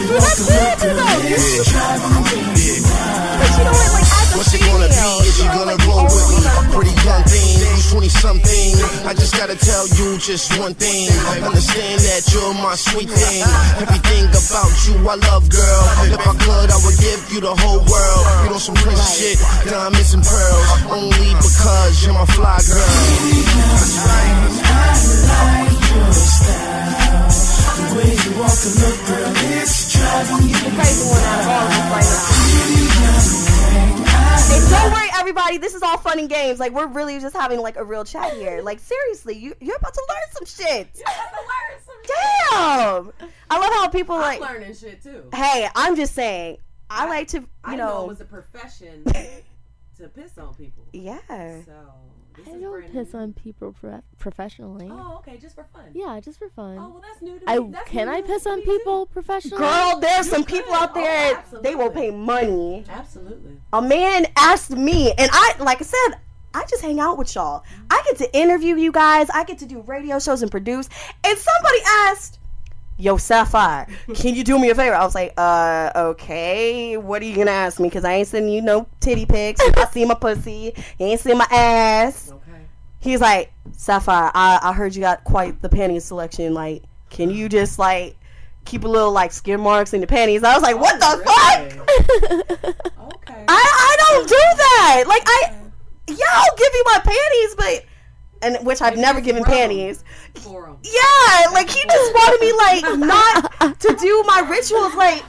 What's it gonna be if you're gonna roll with me? Pretty young thing, twenty something. I just gotta tell you just one thing. Understand that you're my sweet thing. Everything about you I love, girl. If I could, I would give you the whole world. You know some crazy shit, diamonds and pearls. Only because you're my fly girl. I like your style. The way you walk and look, girl, it's driving you crazy. And don't worry, everybody, this is all fun and games. Like, we're really just having, like, a real chat here. Like, seriously, you, you're about to learn some shit. You're about to learn some shit. Damn. I love how people, like... I'm learning shit, too. Hey, I'm just saying. I, I like to, you I know... I know it was a profession to piss on people. Yeah. So... This I don't piss new. on people pro- professionally. Oh, okay, just for fun. Yeah, just for fun. Oh, well, that's new to me. I, can I piss on people too? professionally? Girl, there's you some could. people out there, oh, they will pay money. Absolutely. A man asked me, and I, like I said, I just hang out with y'all. Mm-hmm. I get to interview you guys. I get to do radio shows and produce. And somebody asked, yo, Sapphire, can you do me a favor? I was like, uh, okay, what are you gonna ask me? Because I ain't sending you no titty pics. I see my pussy. You ain't seen my ass. Okay. He's like, Sapphire, I, I heard you got quite the panties selection. Like, can you just, like, keep a little, like, skin marks in the panties? I was like, what oh, the really? fuck? Okay. I, I don't do that. Like, I, y'all give me my panties, but... And which I've Maybe never given forum. panties. Forum. Yeah, like he just wanted me like not to do my rituals. Like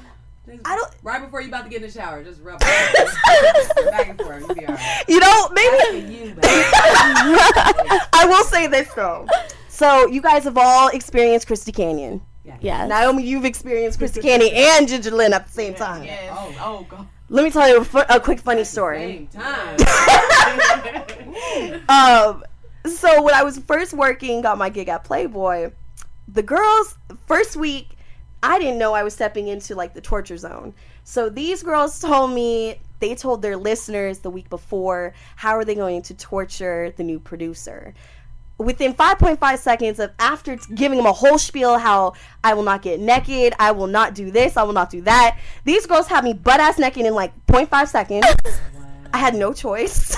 just I don't. Right before you about to get in the shower, just rub. Back and forth, you be all right. You know, maybe. You, I will say this though. So you guys have all experienced Christy Canyon. Yeah. Yes. Naomi, you've experienced Christy Canyon and Ginger Lynn at the same yes, time. Yes. Oh, oh God. Let me tell you a, a quick funny story. At the same time. um. So when I was first working, got my gig at Playboy, the girls, first week, I didn't know I was stepping into, like, the torture zone. So these girls told me, they told their listeners the week before, how are they going to torture the new producer? within five point five seconds of after giving him a whole spiel, how I will not get naked, I will not do this, I will not do that, these girls had me butt ass naked in like zero point five seconds. I had no choice.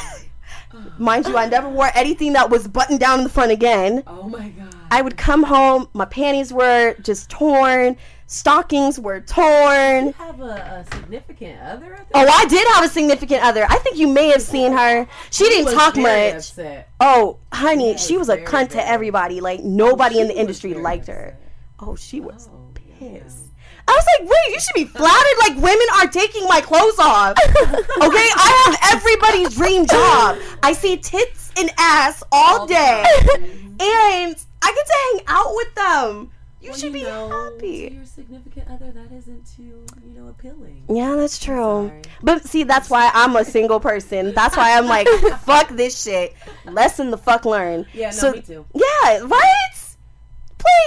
Mind you, I never wore anything that was buttoned down in the front again. Oh my god. I would come home, my panties were just torn, stockings were torn. You have a, a significant other? I oh, I did have a significant other. I think you may have seen her. She, she didn't talk much. Upset. Oh, honey, she was, she was a cunt to everybody. Like, nobody oh, in the industry liked her. Upset. Oh, she was oh, pissed. Yeah. I was like, wait, you should be flattered. Like, women are taking my clothes off. Okay? I have everybody's dream job. I see tits and ass all, all day. And I get to hang out with them. You well, should you be know, happy. To your significant other, that isn't too, you know, appealing. Yeah, that's true. But see, that's why I'm a single person. That's why I'm like, fuck this shit. Lesson the fuck learn. Yeah, no, so, me too. Yeah, right?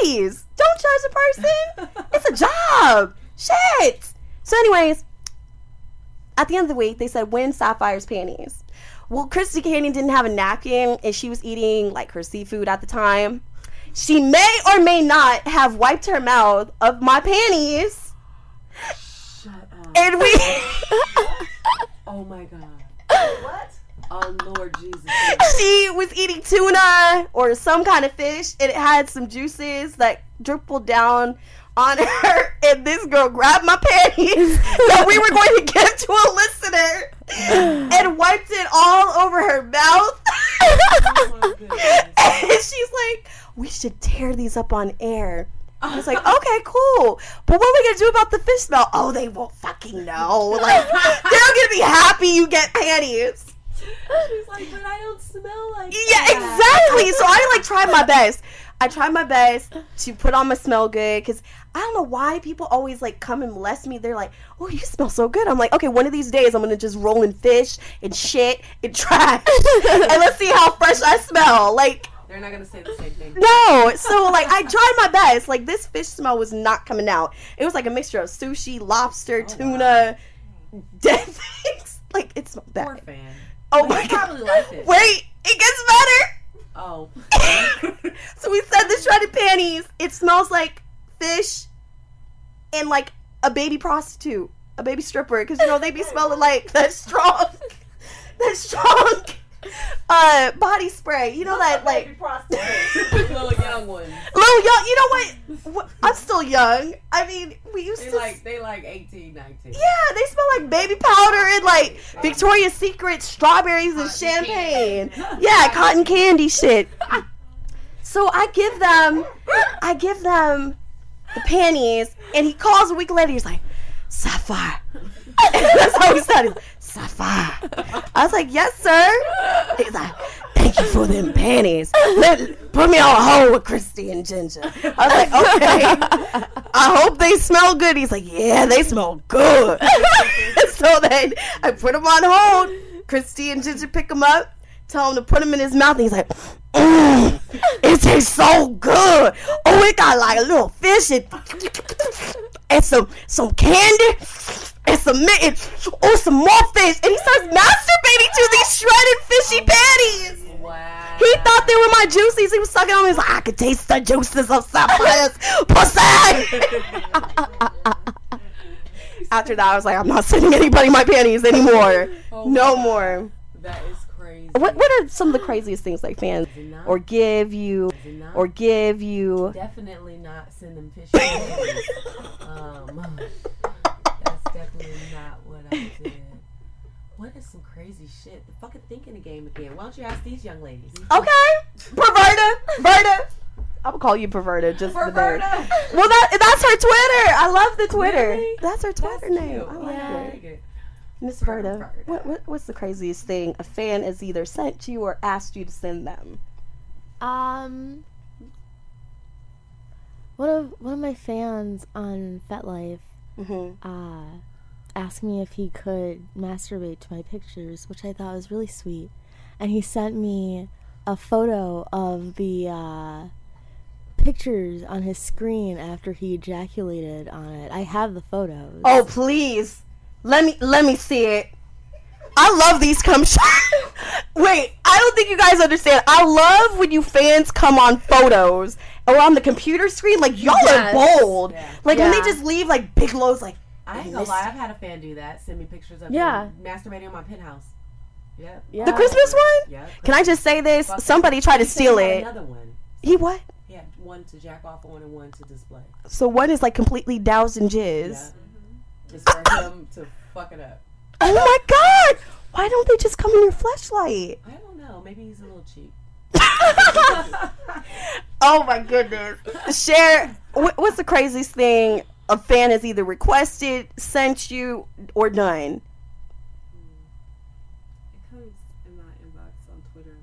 Please, don't judge a person. It's a job. Shit. So anyways, at the end of the week, they said, win Sapphire's panties. Well, Christy Canyon didn't have a napkin, and she was eating, like, her seafood at the time. She may or may not have wiped her mouth of my panties. Shut up. And we... Oh, my God. What? Oh, Lord Jesus. She was eating tuna or some kind of fish, and it had some juices that dribbled down on her, and this girl grabbed my panties that we were going to give to a listener and wiped it all over her mouth. Oh, and she's like, we should tear these up on air. I was like, okay, cool. But what are we going to do about the fish smell? Oh, they won't fucking know. Like, they're going to be happy you get panties. She's like, but I don't smell like yeah, that. Exactly. So I like tried my best. I tried my best to put on my smell good, because I don't know why people always like come and molest me. They're like, oh, you smell so good. I'm like, okay, one of these days I'm gonna just roll in fish and shit and trash, and let's see how fresh I smell. Like, they're not gonna say the same thing. No. So like, I tried my best. Like, this fish smell was not coming out. It was like a mixture of sushi, lobster, oh, tuna, wow. dead things. Like, it smelled bad. Poor fan. Oh, like, my God. Like it. Wait, it gets better. Oh. So we said the shredded panties. It smells like fish and like a baby prostitute, a baby stripper. Because, you know, they be smelling like that strong, that strong uh, body spray. You know, that like. Baby prostitute. Little young one. Little young. You know what? I'm still young. I mean, we used they to. Like, they like eighteen, nineteen. Yeah, they smell like baby powder and like Victoria's Secret strawberries and champagne. Yeah, cotton candy shit. So I give them, I give them the panties, and he calls a week later. He's like, Sapphire. That's how he started. Sapphire. I was like, yes, sir. He's like, thank you for them panties. Let, put me on a hole with Christy and Ginger. I was like, okay. I hope they smell good. He's like, yeah, they smell good. So then I put them on hold. Christy and Ginger pick them up, tell him to put them in his mouth, and he's like, mm, it tastes so good. Oh, it got like a little fish and, and some some candy and some mittens. Oh, some more fish. And he starts masturbating to these shredded fishy panties. Wow. He thought they were my juices. He was sucking on me. He's like, I could taste the juices of Sapphire's pussy. After that, I was like, I'm not sending anybody my panties anymore. Oh, no wow. more. That is crazy. What What are some of the craziest things like fans or give you or give you? Definitely not send them fish panties. um, that's definitely not what I did. What is some crazy shit? The fucking thinking the game again. Why don't you ask these young ladies? Okay. Perverta. Verta. I would call you Perverta. Just Perverta. The name. Well, that, that's her Twitter. I love the Twitter. Really? That's her Twitter that's name. Cute. I like yeah. it. Good. Miss Verta, what, what what's the craziest thing a fan has either sent you or asked you to send them? Um, one of one of my fans on FetLife mm-hmm. uh, asked me if he could masturbate to my pictures, which I thought was really sweet, and he sent me a photo of the uh, pictures on his screen after he ejaculated on it. I have the photos. Oh, please. Let me let me see it. I love these cum shots. Wait, I don't think you guys understand. I love when you fans come on photos or on the computer screen. Like, y'all yes. are bold. Yeah. Like, yeah. when they just leave, like, big lows, like, I ain't gonna lie, I've had a fan do that. Send me pictures of yeah. me masturbating on my penthouse. Yeah. yeah. The Christmas one? Yeah. Can I just say this? Well, Somebody tried to steal it. Another one. He what? Yeah, one to jack off on and one to display. So one is, like, completely doused in jizz. Yeah. Mm-hmm. It's for him to fuck it up. Oh, my God. Why don't they just come in your Fleshlight? I don't know. Maybe he's a little cheap. Oh, my goodness. Cher, what's the craziest thing a fan has either requested, sent you, or done? It comes in my inbox on Twitter.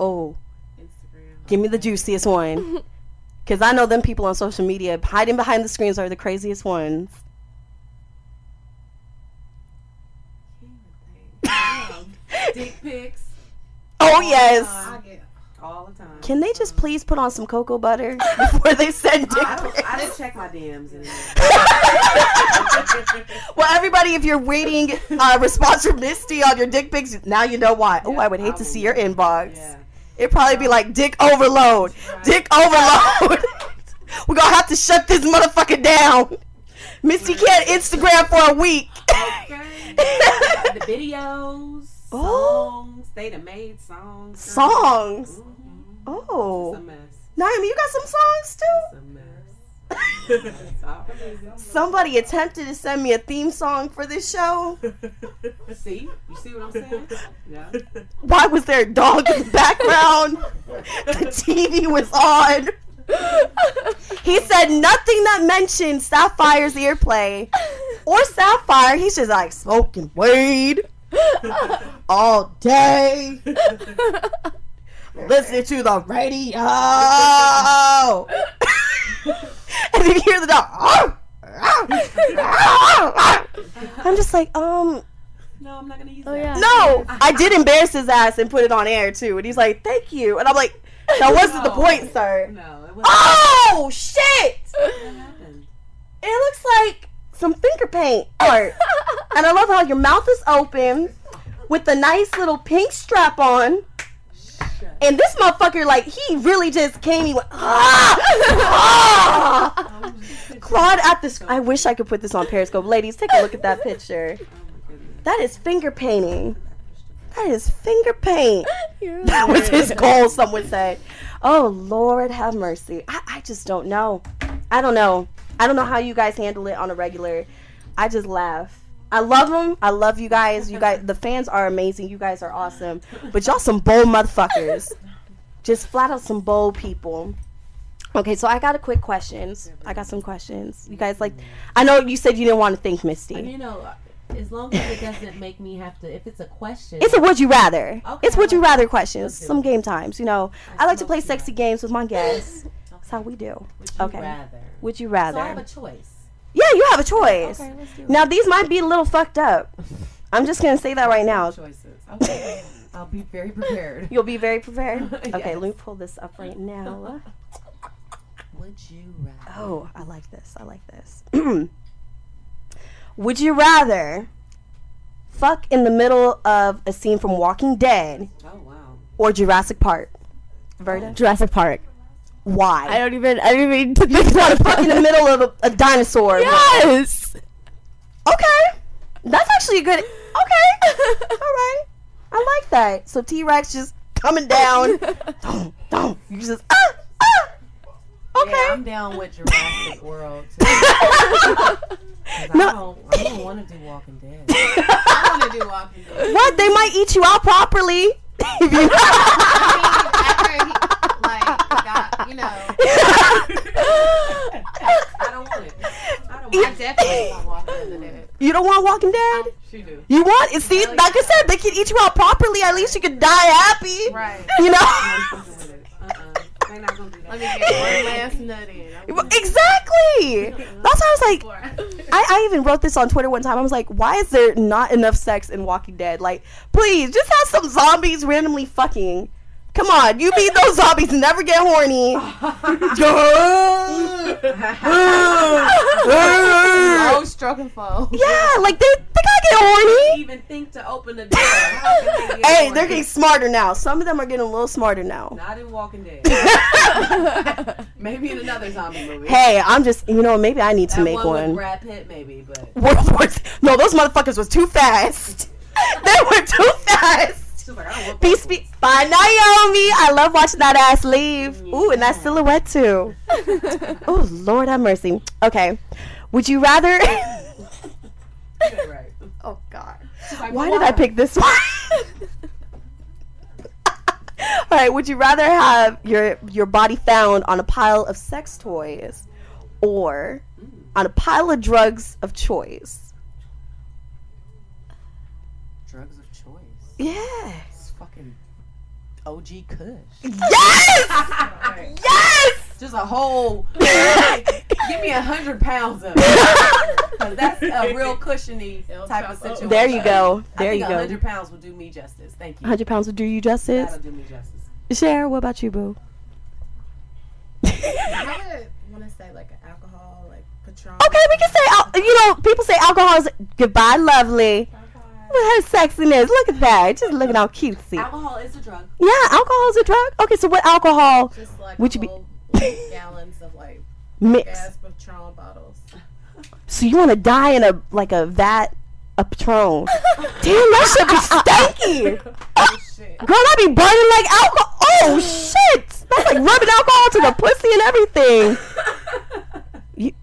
Oh. Instagram. Give me the juiciest one. Because I know them people on social media hiding behind the screens are the craziest ones. Dick pics. Oh, yes. I get all the time. Can they just please put on some cocoa butter before they send dick uh, pics? I, I didn't check my D Ms anymore. Well, everybody, if you're waiting uh, response from Misty on your dick pics, now you know why. Yeah, oh, I would hate I to see your inbox. Yeah. It'd probably be like, dick overload. Right. Dick overload. We're going to have to shut this motherfucker down. Misty can't Instagram for a week. Okay. The videos. Oh. Songs. They done made songs. Songs? Mm-hmm. Oh. It's a mess. Naomi, you got some songs too? It's a mess. Somebody attempted to send me a theme song for this show. See? You see what I'm saying? Yeah. Why was there a dog in the background? The T V was on. He said nothing that mentioned Sapphire's Earplay or Sapphire. He's just like, smoking weed. All day. Listening to the radio. And then you hear the dog. I'm just like, um no, I'm not gonna use oh, that. Yeah. No, I did embarrass his ass and put it on air too, and he's like, thank you. And I'm like, that wasn't no, the point, sir. No, it wasn't. Oh shit. What happened? It looks like some finger paint art. And I love how your mouth is open with a nice little pink strap on. Shut and this motherfucker, like, he really just came. He went, ah! ah! Clawed at the... Sc- I wish I could put this on Periscope. Ladies, take a look at that picture. That is finger painting. That is finger paint. That was his goal, someone said. Oh, Lord, have mercy. I, I just don't know. I don't know. I don't know how you guys handle it on a regular. I just laugh. I love them. I love you guys. You guys, the fans are amazing. You guys are awesome. But y'all some bold motherfuckers. Just flat out some bold people. Okay, so I got a quick questions. I got some questions. You guys like, I know you said you didn't want to think, Misty. And you know, as long as it doesn't make me have to, if it's a question. It's a would you rather. Okay. It's would you rather questions. Some game times, you know. I, I like to play sexy games with my guests. That's how we do. Would you okay. rather? Would you rather? So I have a choice. Yeah, you have a choice. Okay, let's do it. Now these might be a little fucked up. I'm just gonna say that right now. Choices. Okay. I'll be very prepared. You'll be very prepared. Yes. Okay, let me pull this up right now. Would you rather? Oh, I like this. I like this. Would you rather fuck in the middle of a scene from Walking Dead? Oh wow. Or Jurassic Park? Verta. Oh. Jurassic Park. Why? I don't even. I don't even. You just want to fuck in the middle of a, a dinosaur. Yes. Right? Okay. That's actually a good. Okay. All right. I like that. So T Rex just coming down. Don't. Don't. You just. Ah, ah. Okay. Yeah, I'm down with Jurassic World too. No. I don't, I don't want to do Walking Dead. I want to do Walking Dead. What? They might eat you out properly. If you. I mean, after he, you know, I don't want it. I don't want it. I definitely don't want Walking Dead. You don't want Walking Dead? I, she do. You want it? See, like I said, they can eat you out properly. At least you can die happy. Right. You know? Uh-uh. They're not going to do that. Let me get one last nut in. Exactly. That's how I was like, I, I even wrote this on Twitter one time. I was like, why is there not enough sex in Walking Dead? Like, please, just have some zombies randomly fucking. Come on, you beat those zombies and never get horny. No stroke and fall. Yeah, like they, they got get horny. Even think to open the door. How can they get hey, horny? They're getting smarter now. Some of them are getting a little smarter now. Not in Walking Dead. Maybe in another zombie movie. Hey, I'm just, you know, maybe I need that to make one. one. With Brad Pitt, maybe, but no, those motherfuckers was too fast. They were too fast. Like, peace be by Naomi. I love watching that ass leave. Yeah. Ooh, and that silhouette too. Oh, Lord have mercy. Okay. Would you rather yeah, right. Oh God. Like, why, why did I pick this one? All right, would you rather have your your body found on a pile of sex toys or mm. on a pile of drugs of choice? Drugs of yeah. It's fucking O G Kush. Yes! Right. Yes! Just a whole, like, give me a hundred pounds of it. 'Cause that's a real cushiony type of situation. There you go. There I think you go. A hundred pounds will do me justice. Thank you. A hundred pounds will do you justice? That'll do me justice. Cher, what about you, boo? I would want to say like an alcohol, like Patron. Okay, we can say, al- you know, people say alcohol is goodbye, lovely. With her sexiness, look at that. Just looking all cutesy. Alcohol is a drug. Yeah, alcohol is a drug. Okay, so what alcohol just like would you be? Gallons of like mix. Gas Patron bottles. So you want to die in a like a vat, a Patron? Damn, that should be stanky. Oh, shit. Girl, I be burning like alcohol. Oh shit! That's like rubbing alcohol to the pussy and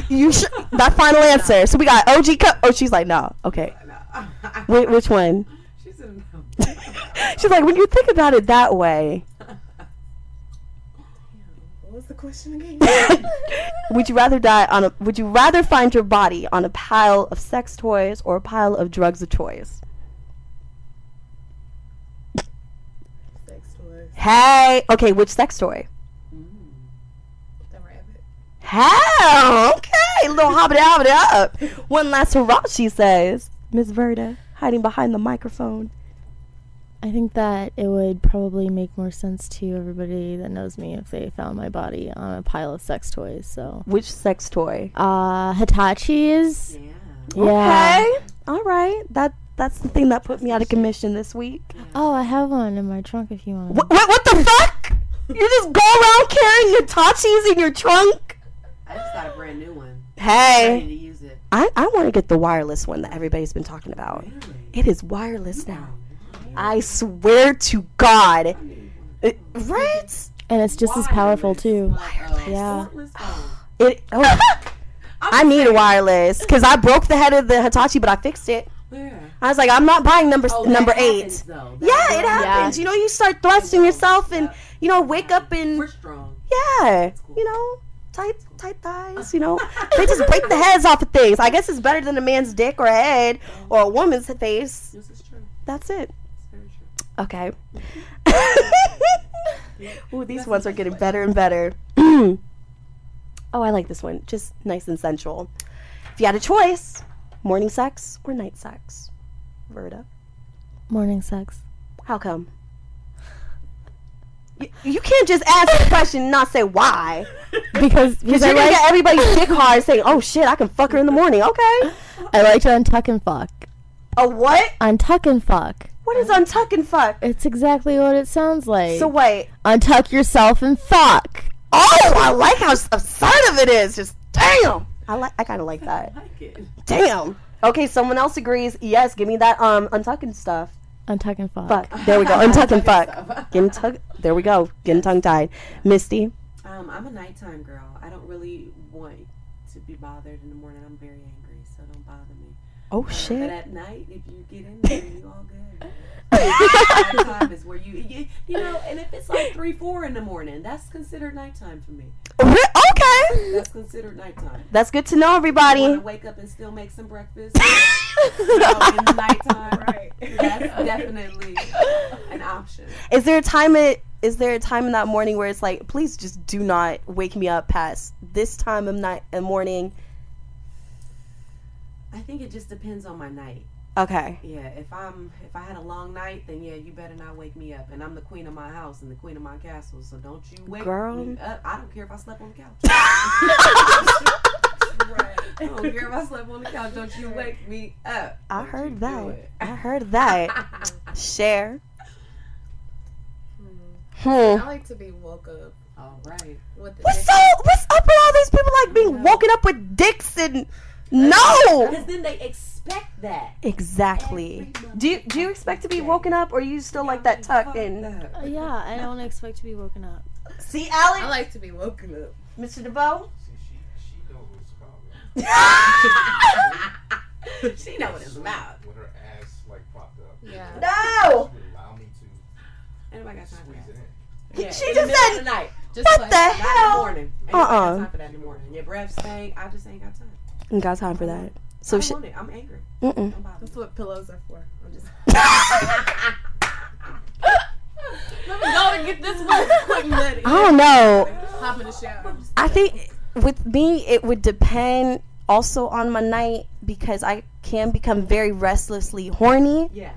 everything. you, you sh- that final answer. So we got O G cup. Oh, she's like, no. Okay. Wait, which one? She's, in She's like, when you think about it that way. What was the question again? Would you rather die on a? Would you rather find your body on a pile of sex toys or a pile of drugs of choice? Sex toys. Hey, okay, which sex toy? Mm. The rabbit. Hell, okay, little hobbit, hobbit up. One last hurrah, she says. Miss Verta, hiding behind the microphone. I think that it would probably make more sense to everybody that knows me if they found my body on a pile of sex toys. So, which sex toy? Uh, Hitachi's. Yeah. yeah. Okay. All right. That that's the thing that put me out of commission this week. Yeah. Oh, I have one in my trunk if you want. What? What, what the fuck? You just go around carrying Hitachi's in your trunk? I just got a brand new one. Hey. I, I want to get the wireless one that everybody's been talking about. Really? It is wireless now. I swear to God. It, right? And it's just wireless. As powerful, too. Wireless. Yeah. It, oh. I need a wireless because I broke the head of the Hitachi, but I fixed it. Where? I was like, I'm not buying number oh, number happens, eight. Yeah, it happens. Yeah. You know, you start thrusting yourself and, you know, wake up and... We're strong. Yeah. Cool. You know? Tight, tight thighs, you know. They just break the heads off of things. I guess it's better than a man's dick or a head or a woman's face. This is true. That's it. It's very true. Okay. Ooh, these That's ones are getting way. better and better. Oh, I like this one. Just nice and sensual. If you had a choice, morning sex or night sex? Verta. Morning sex. How come? You, you can't just ask a question and not say why. Because you're going to get everybody's dick hard saying, oh shit, I can fuck her in the morning. Okay. I like to untuck and fuck. A what? Untuck and fuck. What is untuck and fuck? It's exactly what it sounds like. So wait. Untuck yourself and fuck. Oh, I like how assertive it is. Just damn. I like. I kind of like that. I like it. Damn. Okay, someone else agrees. Yes, give me that um untucking stuff. Untuck and fuck. Fuck. There we go. Untuck and fuck. Getting tuck. There we go. Getting tongue tied. Misty. Um, I'm a nighttime girl. I don't really want to be bothered in the morning. I'm very angry, so don't bother me. Oh uh, shit. But at night, if you get in there, you all good. Nighttime is where you, you, you know, and if it's like three, four in the morning, that's considered nighttime for me. Okay. That's considered nighttime. That's good to know, everybody. You want to wake up and still make some breakfast. You know, in the nighttime, right? That's definitely an option. Is there a time at, Is there a time in that morning where it's like, please just do not wake me up past this time of night and morning? I think it just depends on my night. Okay. Yeah, if I'm if I had a long night, then yeah, you better not wake me up. And I'm the queen of my house and the queen of my castle, so don't you wake Girl. me up. I don't care if I slept on the couch. Right. I don't care if I slept on the couch. Don't you wake me up. I don't heard that. I heard that. Cher. Hmm. I like to be woke up. All right. What the what's so? What's up with all these people like being woken up with dicks and no? Because then they expect that. Exactly. Do you do you expect to be woken up, or are you still like that tuck in? Uh, yeah, I don't expect to be woken up. See, Alex. I like to be woken up, Mister DeVoe. See, she she knows what's about. She knows what it's about. With her ass like propped up. Yeah. No. Allow me to. Anybody got time for that? Yeah, she just said, the night. Just "What like, the hell?" In the uh uh. Time for that in the morning. Your breath stank. I just ain't got time. Ain't got time for that. So I don't she. Want it. I'm angry. Mm-mm. That's what pillows are for. I'm just. Let me go and get this one. I don't know. Hop in the shower. I think with me, it would depend also on my night because I can become very restlessly horny. Yeah.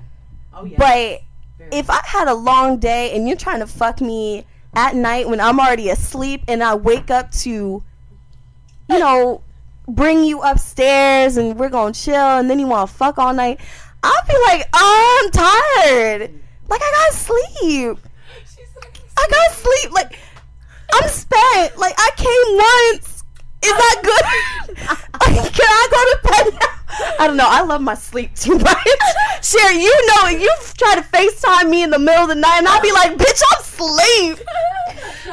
Oh yeah. But. If I had a long day and you're trying to fuck me at night when I'm already asleep and I wake up to, you know, bring you upstairs and we're going to chill and then you want to fuck all night, I'll be like, oh, I'm tired. Like, I got to sleep. I got to sleep. Like, I'm spent. Like, I came once. Is that good? Like, can I go to bed now? I don't know. I love my sleep too much. Cher, you know, you try to FaceTime me in the middle of the night, and I'll be like, bitch, I'm asleep.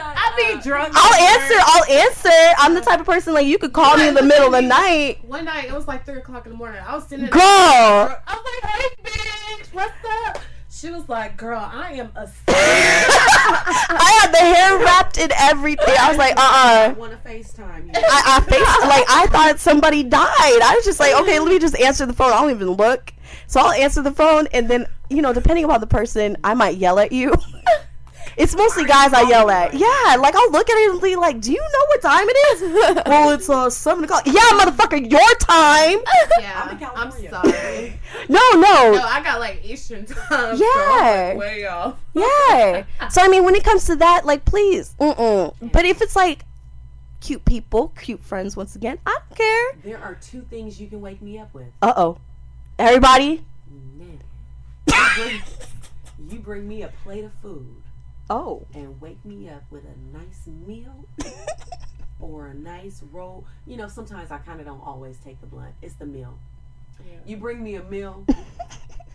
I'll be drunk. I'll answer. I'll answer. I'm the type of person, like, you could call me in the middle of the night. One night, it was like three o'clock in the morning. I was sitting there. Girl. I was like, hey, bitch, what's up? She was like, girl, I am asleep. I had the hair wrapped in everything. I was like, uh-uh. I want to FaceTime you. I, I FaceTime, like, I thought somebody died. I was just like, okay, let me just answer the phone. I don't even look. So I'll answer the phone, and then, you know, depending upon the person, I might yell at you. It's mostly guys I yell at. Yeah, like, I'll look at it and be like, do you know what time it is? Well, it's uh, seven o'clock. Yeah, motherfucker, your time. Yeah, I'm in California. I'm sorry. No, no. No, I got, like, Eastern time. Yeah. So I'm, like, way off. Yeah. So, I mean, when it comes to that, like, please. Mm-mm. Yeah. But if it's, like, cute people, cute friends, once again, I don't care. There are two things you can wake me up with. Uh-oh. Everybody? Man. You bring, you bring me a plate of food. Oh. And wake me up with a nice meal or a nice roll. You know, sometimes I kind of don't always take the blunt. It's the meal. Yeah. You bring me a meal,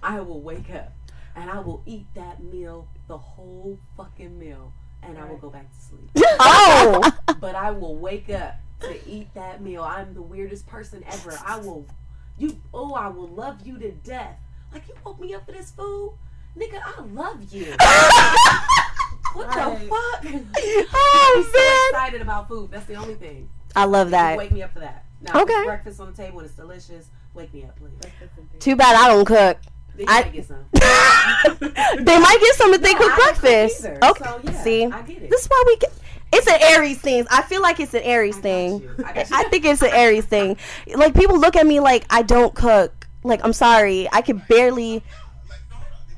I will wake up. And I will eat that meal, the whole fucking meal. And right. I will go back to sleep. Oh! But I will wake up to eat that meal. I'm the weirdest person ever. I will, you, oh, I will love you to death. Like, you woke me up for this food? Nigga, I love you. What right. the fuck? Oh, I'm so man. excited about food. That's the only thing. I love that. You wake me up for that. Now, okay. Breakfast on the table and it's delicious. Wake me up, please. Too bad I don't cook. They I... might get some. They might get some if no, they cook I breakfast. Don't cook either, okay. So, yeah, see, I get it. This is why we get. It's an Aries thing. I feel like it's an Aries I thing. I, I think it's an Aries thing. Like, people look at me like I don't cook. Like, I'm sorry, I can barely.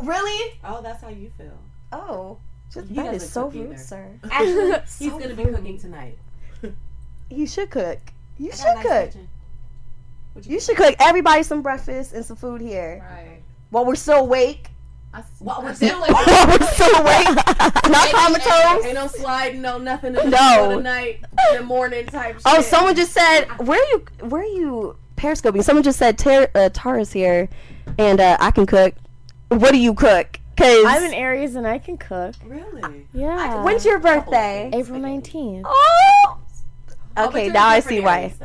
Really? Oh, that's how you feel. Oh. Just, that is so rude, either. Sir. Actually, he's so gonna be rude. Cooking tonight. He should cook. You I should nice cook. You, you should cook everybody some breakfast and some food here. Right. While we're still awake. I, while we're still awake. While we're still awake. Not comatose. Ain't no sliding, no nothing. In the no. Middle of the night, in the morning type. Shit. Oh, someone just said, "Where are you? Where are you periscoping?" Someone just said, Tar- uh, "Tara's here, and uh, I can cook." What do you cook? Cause I'm an Aries and I can cook. Really? Yeah. I, when's your birthday? April nineteenth. Oh! Okay, oh, now I see why. Aries,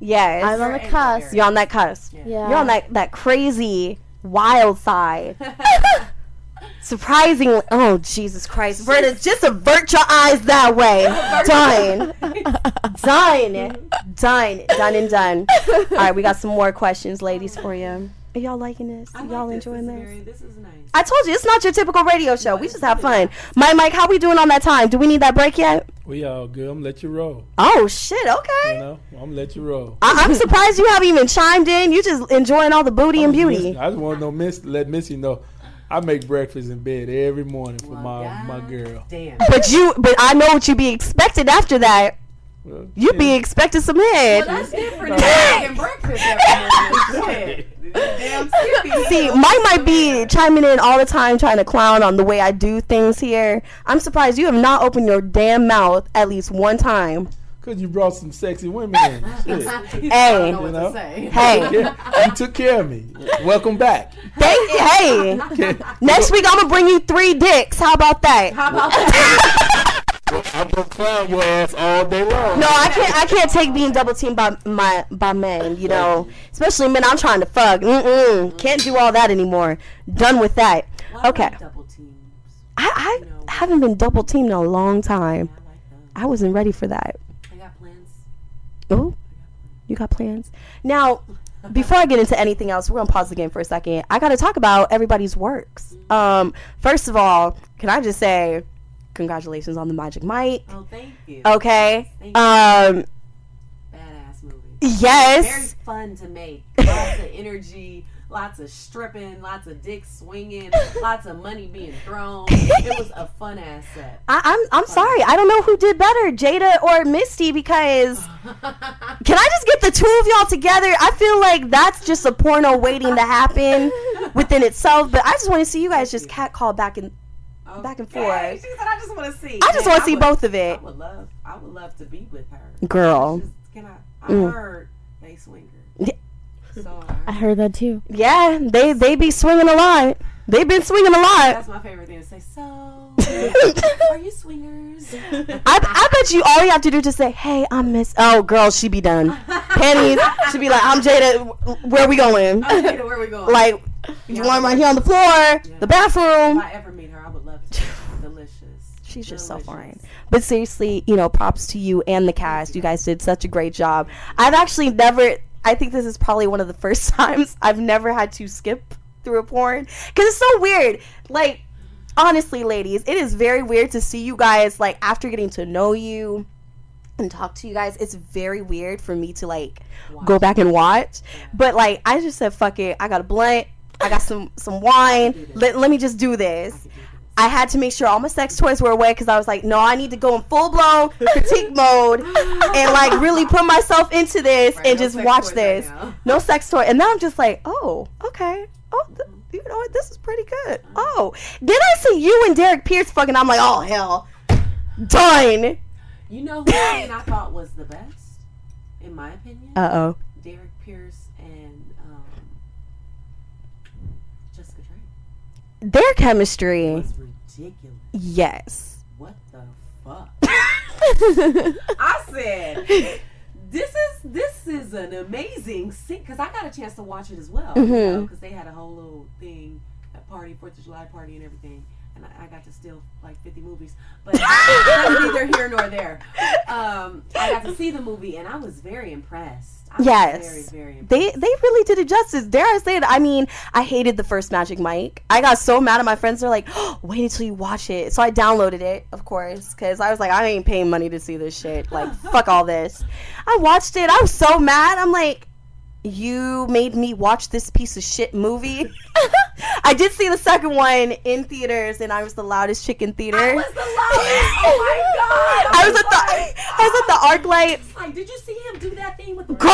yes. I'm on the cusp. You're on that cusp. Yeah. Yeah. You're on that, that crazy, wild side. Surprisingly. Oh, Jesus Christ. Verta, just avert your eyes that way. Done. Done. Done. Done and done. All right, we got some more questions, ladies, for you. Are y'all liking this? Are y'all like enjoying this? This? Very, this is nice. I told you, it's not your typical radio show. No, we just have fun. Mike, Mike, how we doing on that time? Do we need that break yet? We all good. I'm let you roll. Oh, shit. Okay. You know, I'm let you roll. I- I'm surprised you haven't even chimed in. You just enjoying all the booty I'm and beauty. Miss- I just want to know, miss- let Missy know. I make breakfast in bed every morning for well, my, my girl. Damn. But you, but I know what you be expected after that. Well, you yeah. be expecting some head. Well, that's different than breakfast. Damn skippy. See, Mike might be chiming in all the time, trying to clown on the way I do things here. I'm surprised you have not opened your damn mouth at least one time. Cause you brought some sexy women in. Shit. Hey, you know? Hey, you took care of me. Welcome back. Thank you. Hey, okay. Next week I'm gonna bring you three dicks. How about that? How about that? I'm gonna clown your ass all day long. No, I can't. I can't take being double teamed by my by men. You know, especially men I'm trying to fuck. Mm-mm. Can't do all that anymore. Done with that. Okay. Double teams. I I haven't been double teamed in a long time. I wasn't ready for that. Oh, you got plans. Now, before I get into anything else, we're going to pause the game for a second. I got to talk about everybody's works. Um, first of all, can I just say congratulations on the Magic Mike. Oh, thank you. Okay. Thank um, you. Badass movie. Yes. Very fun to make. Lots of energy, lots of stripping, lots of dick swinging, lots of money being thrown. It was a fun-ass set. I, I'm I'm fun. sorry. I don't know who did better, Jada or Misty, because can I just get the two of y'all together? I feel like that's just a porno waiting to happen within itself, but I just want to see you guys just catcall back and okay. back and forth. She said, I just want to see. I just want to see would, both of it. I would, love, I would love to be with her. Girl. Just, can I, I mm. heard they swing her. Yeah. So I heard that too. Yeah, they they be swinging a lot. They've been swinging a lot. That's my favorite thing to say. So, are you swingers? I I bet you all you have to do to say, "Hey, I'm Miss." Oh, girl, she be done. Pennies, she be like, "I'm Jada. Where we going? I'm Jada, where we going? Like, yeah, you want right here on the floor, yeah. the bathroom." If I ever meet her, I would love to. Delicious. She's just so fine. But seriously, you know, props to you and the cast. You guys did such a great job. I've actually never. I think this is probably one of the first times I've never had to skip through a porn. Because it's so weird. Like, honestly, ladies, it is very weird to see you guys, like, after getting to know you and talk to you guys. It's very weird for me to, like, watch. go back and watch. Yeah. But, like, I just said, fuck it. I got a blunt. I got some, some wine. Let, let me just do this. I had to make sure all my sex toys were away because I was like, no, I need to go in full-blown critique mode and, like, really put myself into this right, and no just watch this. Right no sex toy. And now I'm just like, oh, okay. Oh, th- you know what? This is pretty good. Oh. Then I see you and Derek Pierce fucking. I'm like, oh, hell. Done. You know who I thought was the best, in my opinion? Uh-oh. Derek Pierce and um, Jessica Drake. Their chemistry was ridiculous. Yes. What the fuck? I said, this is this is an amazing scene because I got a chance to watch it as well. Because mm-hmm. you know, they had a whole little thing, a party, Fourth of July party, and everything. And I, I got to steal like fifty movies, but that's neither here nor there. Um, I got to see the movie, and I was very impressed. I yes, very, very they they really did it justice. Dare I say it? I mean, I hated the first Magic Mike. I got so mad at my friends. They're like, oh, "Wait until you watch it." So I downloaded it, of course, because I was like, "I ain't paying money to see this shit. Like, fuck all this." I watched it. I was so mad. I'm like, "You made me watch this piece of shit movie." I did see the second one in theaters, and I was the loudest chick in theater. I was the loudest. Oh my god! I, I was, was at like, the I was at the arc light. Like, did you see him do that thing with the girl?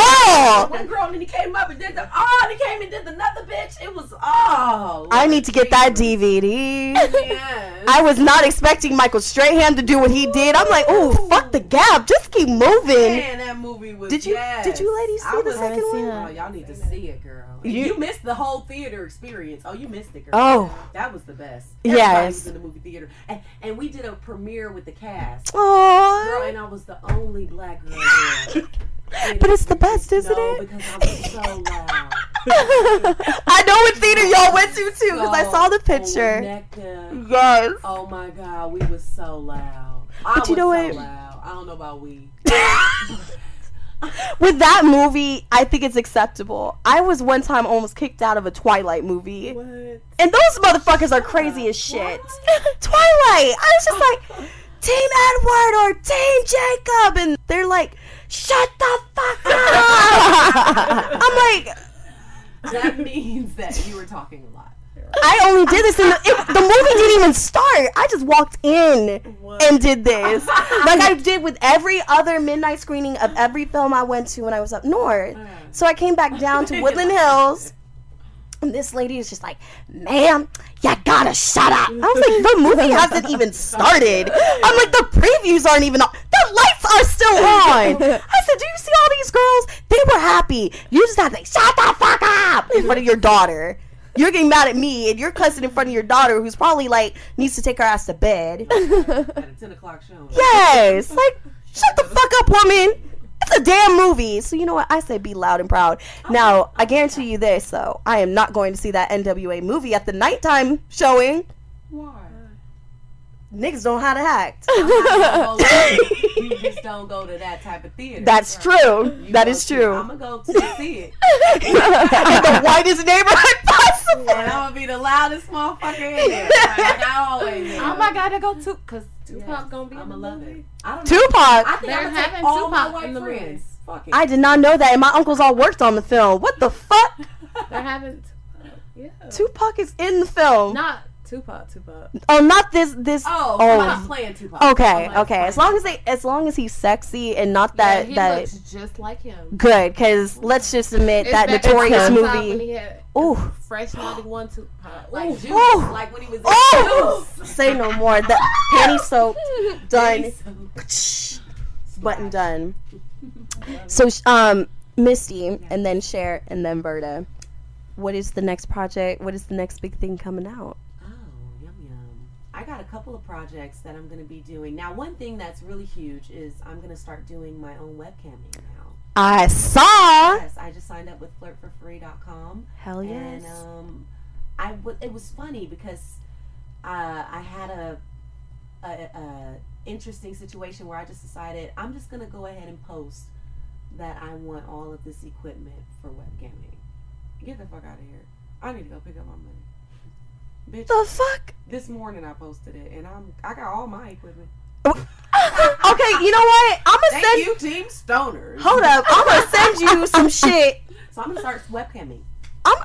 One girl, and then he came up and did the oh, and he came and did another bitch. It was oh. I need to get that D V D. Yes. I was not expecting Michael Strahan to do what he did. I'm like, oh, fuck the gap. Just keep moving. Man, that movie was. Did you yes. did you ladies see I the second one? Oh, y'all need to see it, girl. You, you missed the whole theater experience. Oh, you missed it, girl. Oh, that was the best. Everybody yes. was in the movie theater, and, and we did a premiere with the cast. Oh, girl, and I was the only black girl there. But it's the best, isn't no, it? Because I was so loud. I know what theater y'all went to too, because so I saw the picture. Connected. Yes. Oh my God, we was so loud. But I you was know so what? Loud. I don't know about we. With that movie, I think it's acceptable. I was one time almost kicked out of a Twilight movie. What? And those motherfuckers are crazy as shit. What? Twilight! I was just like, Team Edward or Team Jacob! And they're like, shut the fuck up! I'm like... That means that you were talking a lot. I only did this in the, it, the movie didn't even start. I just walked in what? and did this. Like I did with every other midnight screening of every film I went to when I was up north. Mm. So I came back down to Woodland Hills. And this lady is just like, ma'am, you gotta shut up. I was like, the movie hasn't even started. I'm like, the previews aren't even on. The lights are still on. I said, do you see all these girls? They were happy. You just have to, like, shut the fuck up in front of your daughter. You're getting mad at me, and you're cussing in front of your daughter, who's probably, like, needs to take her ass to bed. At a ten o'clock show. Yes. Like, shut the fuck up, woman. It's a damn movie. So you know what? I say be loud and proud. Oh, now, I guarantee you this, though. I am not going to see that N W A movie at the nighttime showing. Why? Niggas don't know how to act. You just don't go to that type of theater. That's right. True. You that is to, true. I'm going to go to see it. In the whitest neighborhood possible. And I'm going to be the loudest motherfucker in there. Like I always am. Oh, my God. I go to, because Tupac yes. going to be I'm in the love movie. It. I don't Tupac. Know. I think they're having Tupac in the room. I did not know that. And my uncles all worked on the film. What the fuck? They're having uh, yeah. Tupac is in the film. Not Tupac, Tupac. Oh, not this, this. Oh, oh. I'm not playing Tupac. Okay, like, okay. As long as they, as long as he's sexy and not that. Yeah, he that looks just like him. Good, because let's just admit it's that Notorious movie. Ooh, fresh ninety-one Tupac. Like, Juice, like when he was. Oh, say no more. The panty soap done. Button done. So, um, Misty, and then Cher, and then Verta. What is the next project? What is the next big thing coming out? I got a couple of projects that I'm going to be doing. Now, one thing that's really huge is I'm going to start doing my own webcamming now. I saw. Yes, I just signed up with flirt for free dot com. Hell yes. And um, I w- it was funny because uh, I had a, a, a interesting situation where I just decided I'm just going to go ahead and post that I want all of this equipment for webcamming. Get the fuck out of here. I need to go pick up my money. Bitch, the fuck? This morning I posted it, and I'm I got all my equipment. Okay, you know what? I'm gonna send you Team Stoners. Hold up, I'm gonna send you some shit. So I'm gonna start webcamming. I'm I'm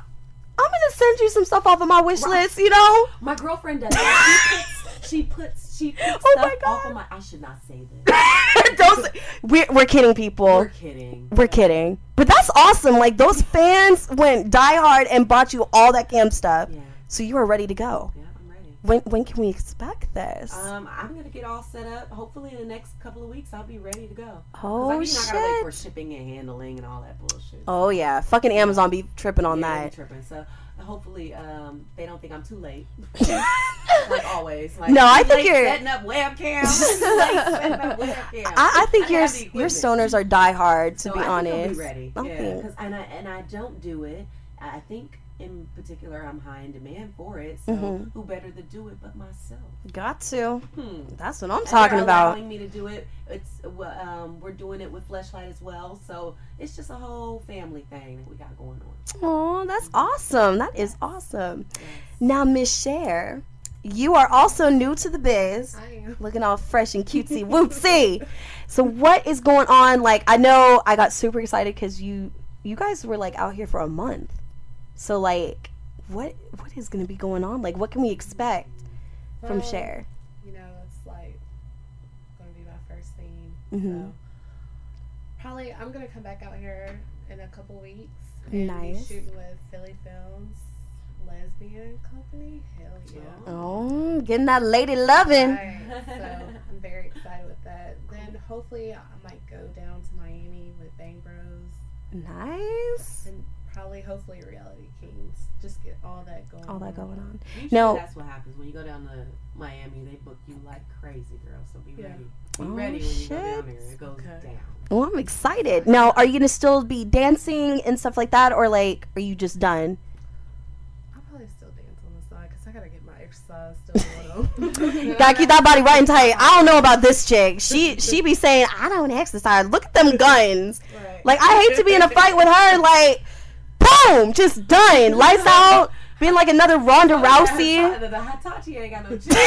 gonna send you some stuff off of my wish right. list. You know, my girlfriend does that. She puts she puts, she puts oh stuff off of my. I should not say this. Those we're we're kidding, people. We're kidding. We're kidding. But that's awesome. Like those fans went die hard and bought you all that cam stuff. Yeah. So you are ready to go. Yeah, I'm ready. When when can we expect this? Um, I'm going to get all set up. Hopefully in the next couple of weeks I'll be ready to go. Oh, shit. Because I'm not going to wait for shipping and handling and all that bullshit. Oh, yeah. Fucking Amazon be tripping on yeah, that. Be tripping. So hopefully um, they don't think I'm too late. Like always. Like, no, I think you're... setting up webcams. setting up webcams. I, I think I your, your stoners are diehard, to so be I honest. I think I'll be ready. Okay. Yeah, 'cause, and, I, and I don't do it. I think... in particular, I'm high in demand for it, so mm-hmm. who better to do it but myself? Got to. Hmm. That's what I'm and talking they're about. Allowing me to do it. It's um, we're doing it with Fleshlight as well, so it's just a whole family thing that we got going on. Oh, that's mm-hmm. awesome! That yes. is awesome. Yes. Now, Miss Cher, you are also new to the biz. I am. Looking all fresh and cutesy whoopsie. So, what is going on? Like, I know I got super excited because you you guys were like out here for a month. So, like, what what is going to be going on? Like, what can we expect well, from Cher? You know, it's, like, going to be my first thing. Mm-hmm. So, probably I'm going to come back out here in a couple weeks. And nice. Be shooting with Philly Films Lesbian Company. Hell yeah. Oh, getting that lady loving. Right, so, I'm very excited with that. Then, hopefully, I might go down to Miami with Bang Bros. Nice. And, probably, hopefully, Reality Kings. Just get all that going on. All that going on. Usually no. That's what happens. When you go down to Miami, they book you like crazy, girl. So be yeah. ready. Be oh, ready when shit. You go down there. It goes okay. down. Well, I'm excited. Now, are you going to still be dancing and stuff like that? Or, like, are you just done? I'll probably still dance on the side because I got to get my exercise still going on. Got to keep that body right and tight. I don't know about this chick. She she be saying, I don't exercise. Look at them guns. Right. Like, I hate to be in a fight with her. Like, boom! Just done. Lights out. Being like another Ronda Rousey. The Hitachi ain't got no chance.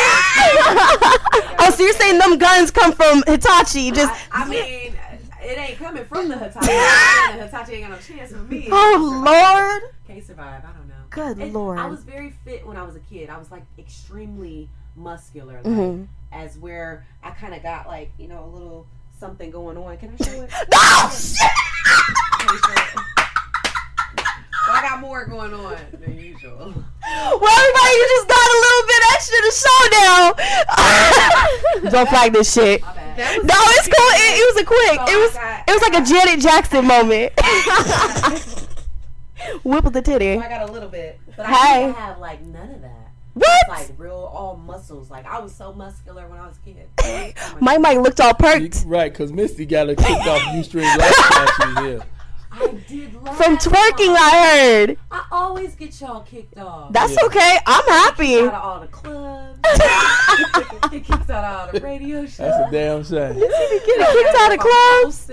Oh, so you're saying them guns come from Hitachi? Just I, I mean, it ain't coming from the Hitachi. The Hitachi ain't got no chance with me. Oh Lord! Can't survive. I don't know. Good and Lord. I was very fit when I was a kid. I was like extremely muscular. Like, mm-hmm. As where I kind of got like, you know, a little something going on. Can I show it? No! Shit! I got more going on than usual. Well, everybody, you just got a little bit extra to show now. Don't flag this shit. No, it's cool. It, it was a quick. So it was got, it was like a Janet Jackson moment. Whip with the titty. So I got a little bit, but I hey. didn't have like none of that. What? Like real all muscles. Like I was so muscular when I was a kid. Oh my Mike looked all perked. You, right, because Misty got a kicked off you string last time she was here. I did last From twerking, time. I heard. I always get y'all kicked off. That's yeah. okay. I'm happy. It kicks out of all the clubs. It kicks out of all the radio shows. That's a damn shame. It kicks out of clubs.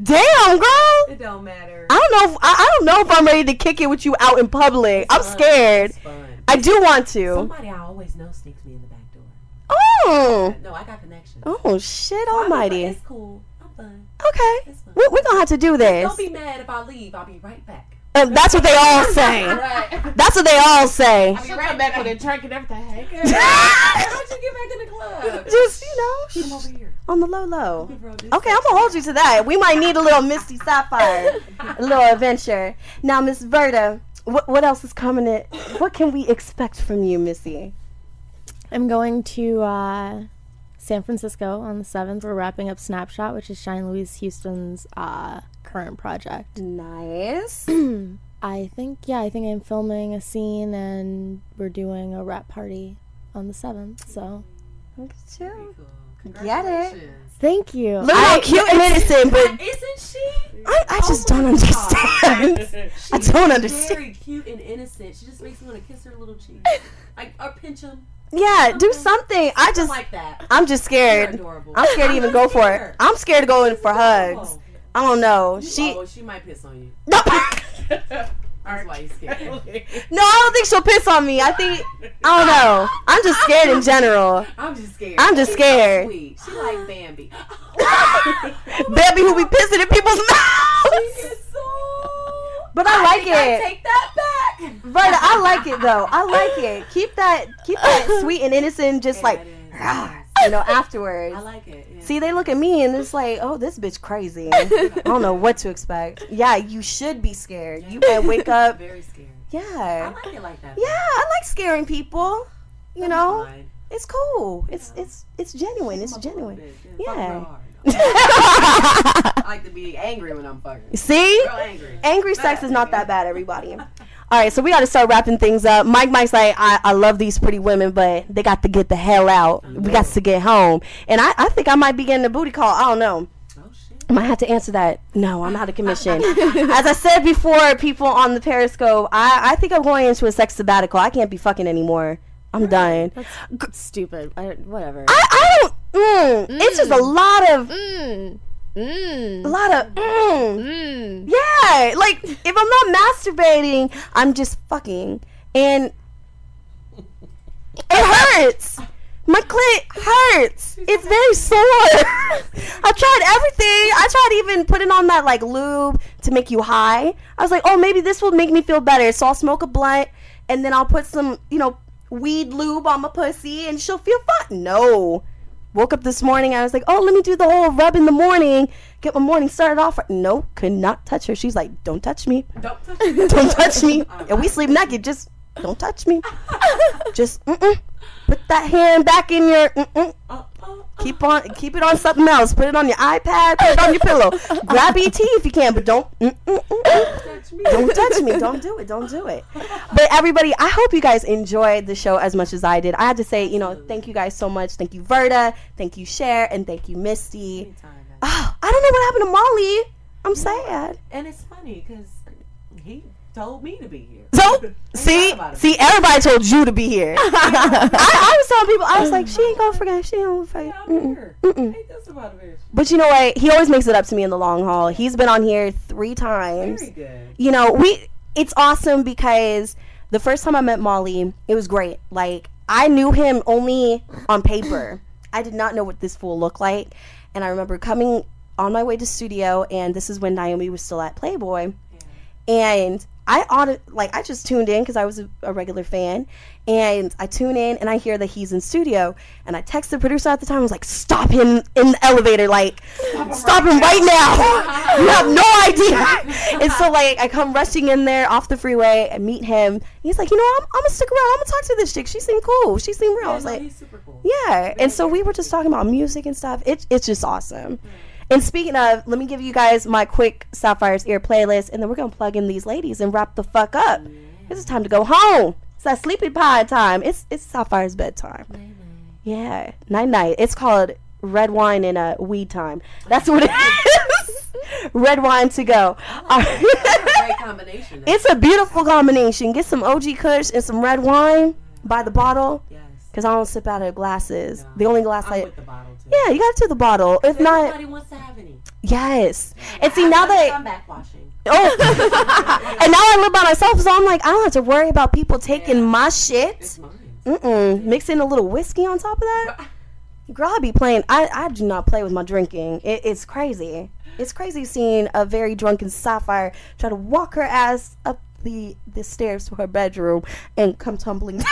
Damn, girl. It don't matter. I don't know. If, I, I don't know if I'm ready to kick it with you out in public. It's I'm fun. scared. It's fun. I do want to. Somebody I always know sneaks me in the back door. Oh. No, I got connections. Oh shit, so almighty. Like, it's cool. I'm fun. Okay. Fun. We're, we're gonna have to do this. Don't be mad if I leave. I'll be right back. Uh, that's what they all say. Right. That's what they all say. I'll be right back with a drink and everything. Hey, girl. How'd you get back in the club? Just you know. Come over here. On the low low. Okay, I'm gonna hold you to that. We might need a little Misty Sapphire, a little adventure. Now, Miss Verta, what what else is coming? In? What can we expect from you, Missy? I'm going to uh, San Francisco on the seventh. We're wrapping up Snapshot, which is Shine Louise Houston's uh, current project. Nice. I think yeah, I think I'm filming a scene, and we're doing a rap party on the seventh. So. Look at you. Get it. Thank you. Look how cute and innocent, but isn't she? I, I oh just don't understand. I don't understand. Very cute and innocent. She just makes me want to kiss her little cheek, like or pinch him. Yeah, do something. something. I just like that. I'm just scared. Adorable. I'm scared to even go for it. I'm scared to go in for hugs. I don't know. You, she. Oh, she might piss on you. No. That's why you scared. No, I don't think she'll piss on me. I think I don't know. I'm just scared in general. I'm just scared. I'm just scared. So sweet. She like Bambi. Bambi who be pissing in people's mouths. She is so... But I, I like think it. I take that back. Verta, I like it though. I like it. Keep that. Keep that sweet and innocent. Just yeah, like. You know, afterwards. I like it. Yeah. See, they look at me and it's like, oh, this bitch crazy. I don't know what to expect. Yeah, you should be scared. Yeah. You might wake up. Very scared. Yeah. I like it like that. Yeah, I like scaring people. You that know, fine. It's cool. Yeah. It's it's it's genuine. It's genuine. Yeah. I like to be angry when I'm fucking. See? Real angry. Angry sex is not that bad, everybody. All right, so we got to start wrapping things up. Mike Mike's like, I, I love these pretty women, but they got to get the hell out. Mm-hmm. We got to get home. And I, I think I might be getting a booty call. I don't know. Oh, shit. I might have to answer that. No, I'm out of commission. As I said before, people on the Periscope, I, I think I'm going into a sex sabbatical. I can't be fucking anymore. I'm right. done. That's G- stupid. I, whatever. I, I don't. Mm, mm. It's just a lot of. Mm. Mm. A lot of mm. Mm. Yeah, like if I'm not masturbating, I'm just fucking, and it hurts. My clit hurts. It's very sore. I tried everything. I tried even putting on that like lube to make you high. I was like, oh, maybe this will make me feel better. So I'll smoke a blunt, and then I'll put some, you know, weed lube on my pussy, and she'll feel fun. No. Woke up this morning, I was like, oh, let me do the whole rub in the morning. Get my morning started off. No, could not touch her. She's like, don't touch me. Don't touch me. Don't touch me. And we sleep naked. Just don't touch me. Just mm-mm. Put that hand back in your mm-mm. Keep on, keep it on something else. Put it on your iPad. Put it on your pillow. Grab E T if you can, but don't. Mm, mm, mm, mm. Don't touch me. Don't touch me. Don't do it. Don't do it. But everybody, I hope you guys enjoyed the show as much as I did. I had to say, you know, thank you guys so much. Thank you, Verta. Thank you, Cher, and thank you, Misty. Anytime, oh, I don't know what happened to Molly. I'm sad. And it's funny because he told me to be here. So see, see, everybody told you to be here. I, I was telling people, I was like, she ain't gonna forget. She ain't gonna forget. Mm-mm. Mm-mm. But you know what? He always makes it up to me in the long haul. He's been on here three times. Very good. You know, we. It's awesome because the first time I met Molly, it was great. Like I knew him only on paper. I did not know what this fool looked like, and I remember coming on my way to studio, and this is when Naomi was still at Playboy, yeah. and. I audit, like I just tuned in because I was a, a regular fan, and I tune in and I hear that he's in studio, and I text the producer at the time. I was like, stop him in the elevator, like stop, stop him right, him right now. You have no idea. And so like I come rushing in there off the freeway and meet him. And he's like, you know, I'm, I'm gonna stick around. I'm gonna talk to this chick. She seemed cool. She seemed real. Yeah, I was no, like, he's super cool. Yeah. And so we were just talking about music and stuff. It, it's just awesome. Mm-hmm. And speaking of, let me give you guys my quick Sapphire's Ear playlist, and then we're going to plug in these ladies and wrap the fuck up. Yeah. It's time to go home. It's that sleepy pie time. It's it's Sapphire's bedtime. Night-night. Yeah, night-night. It's called Red Wine and uh, Weed Time. That's what it is. Red wine to go. Oh, that's a great combination. It's a beautiful combination. Get some O G Kush and some red wine by the bottle. Yeah. Because I don't sip out of glasses. No, the only glass I'm I... with the bottle, too. Yeah, you got to do the bottle. If not... Everybody wants to have any. Yes. Yeah, and I see, now that... I'm backwashing. Oh. And now I live by myself, so I'm like, I don't have to worry about people taking yeah. my shit. It's mine. Mm-mm. Yeah. Mixing a little whiskey on top of that. Girl, I be playing... I, I do not play with my drinking. It, it's crazy. It's crazy seeing a very drunken Sapphire try to walk her ass up the, the stairs to her bedroom and come tumbling down.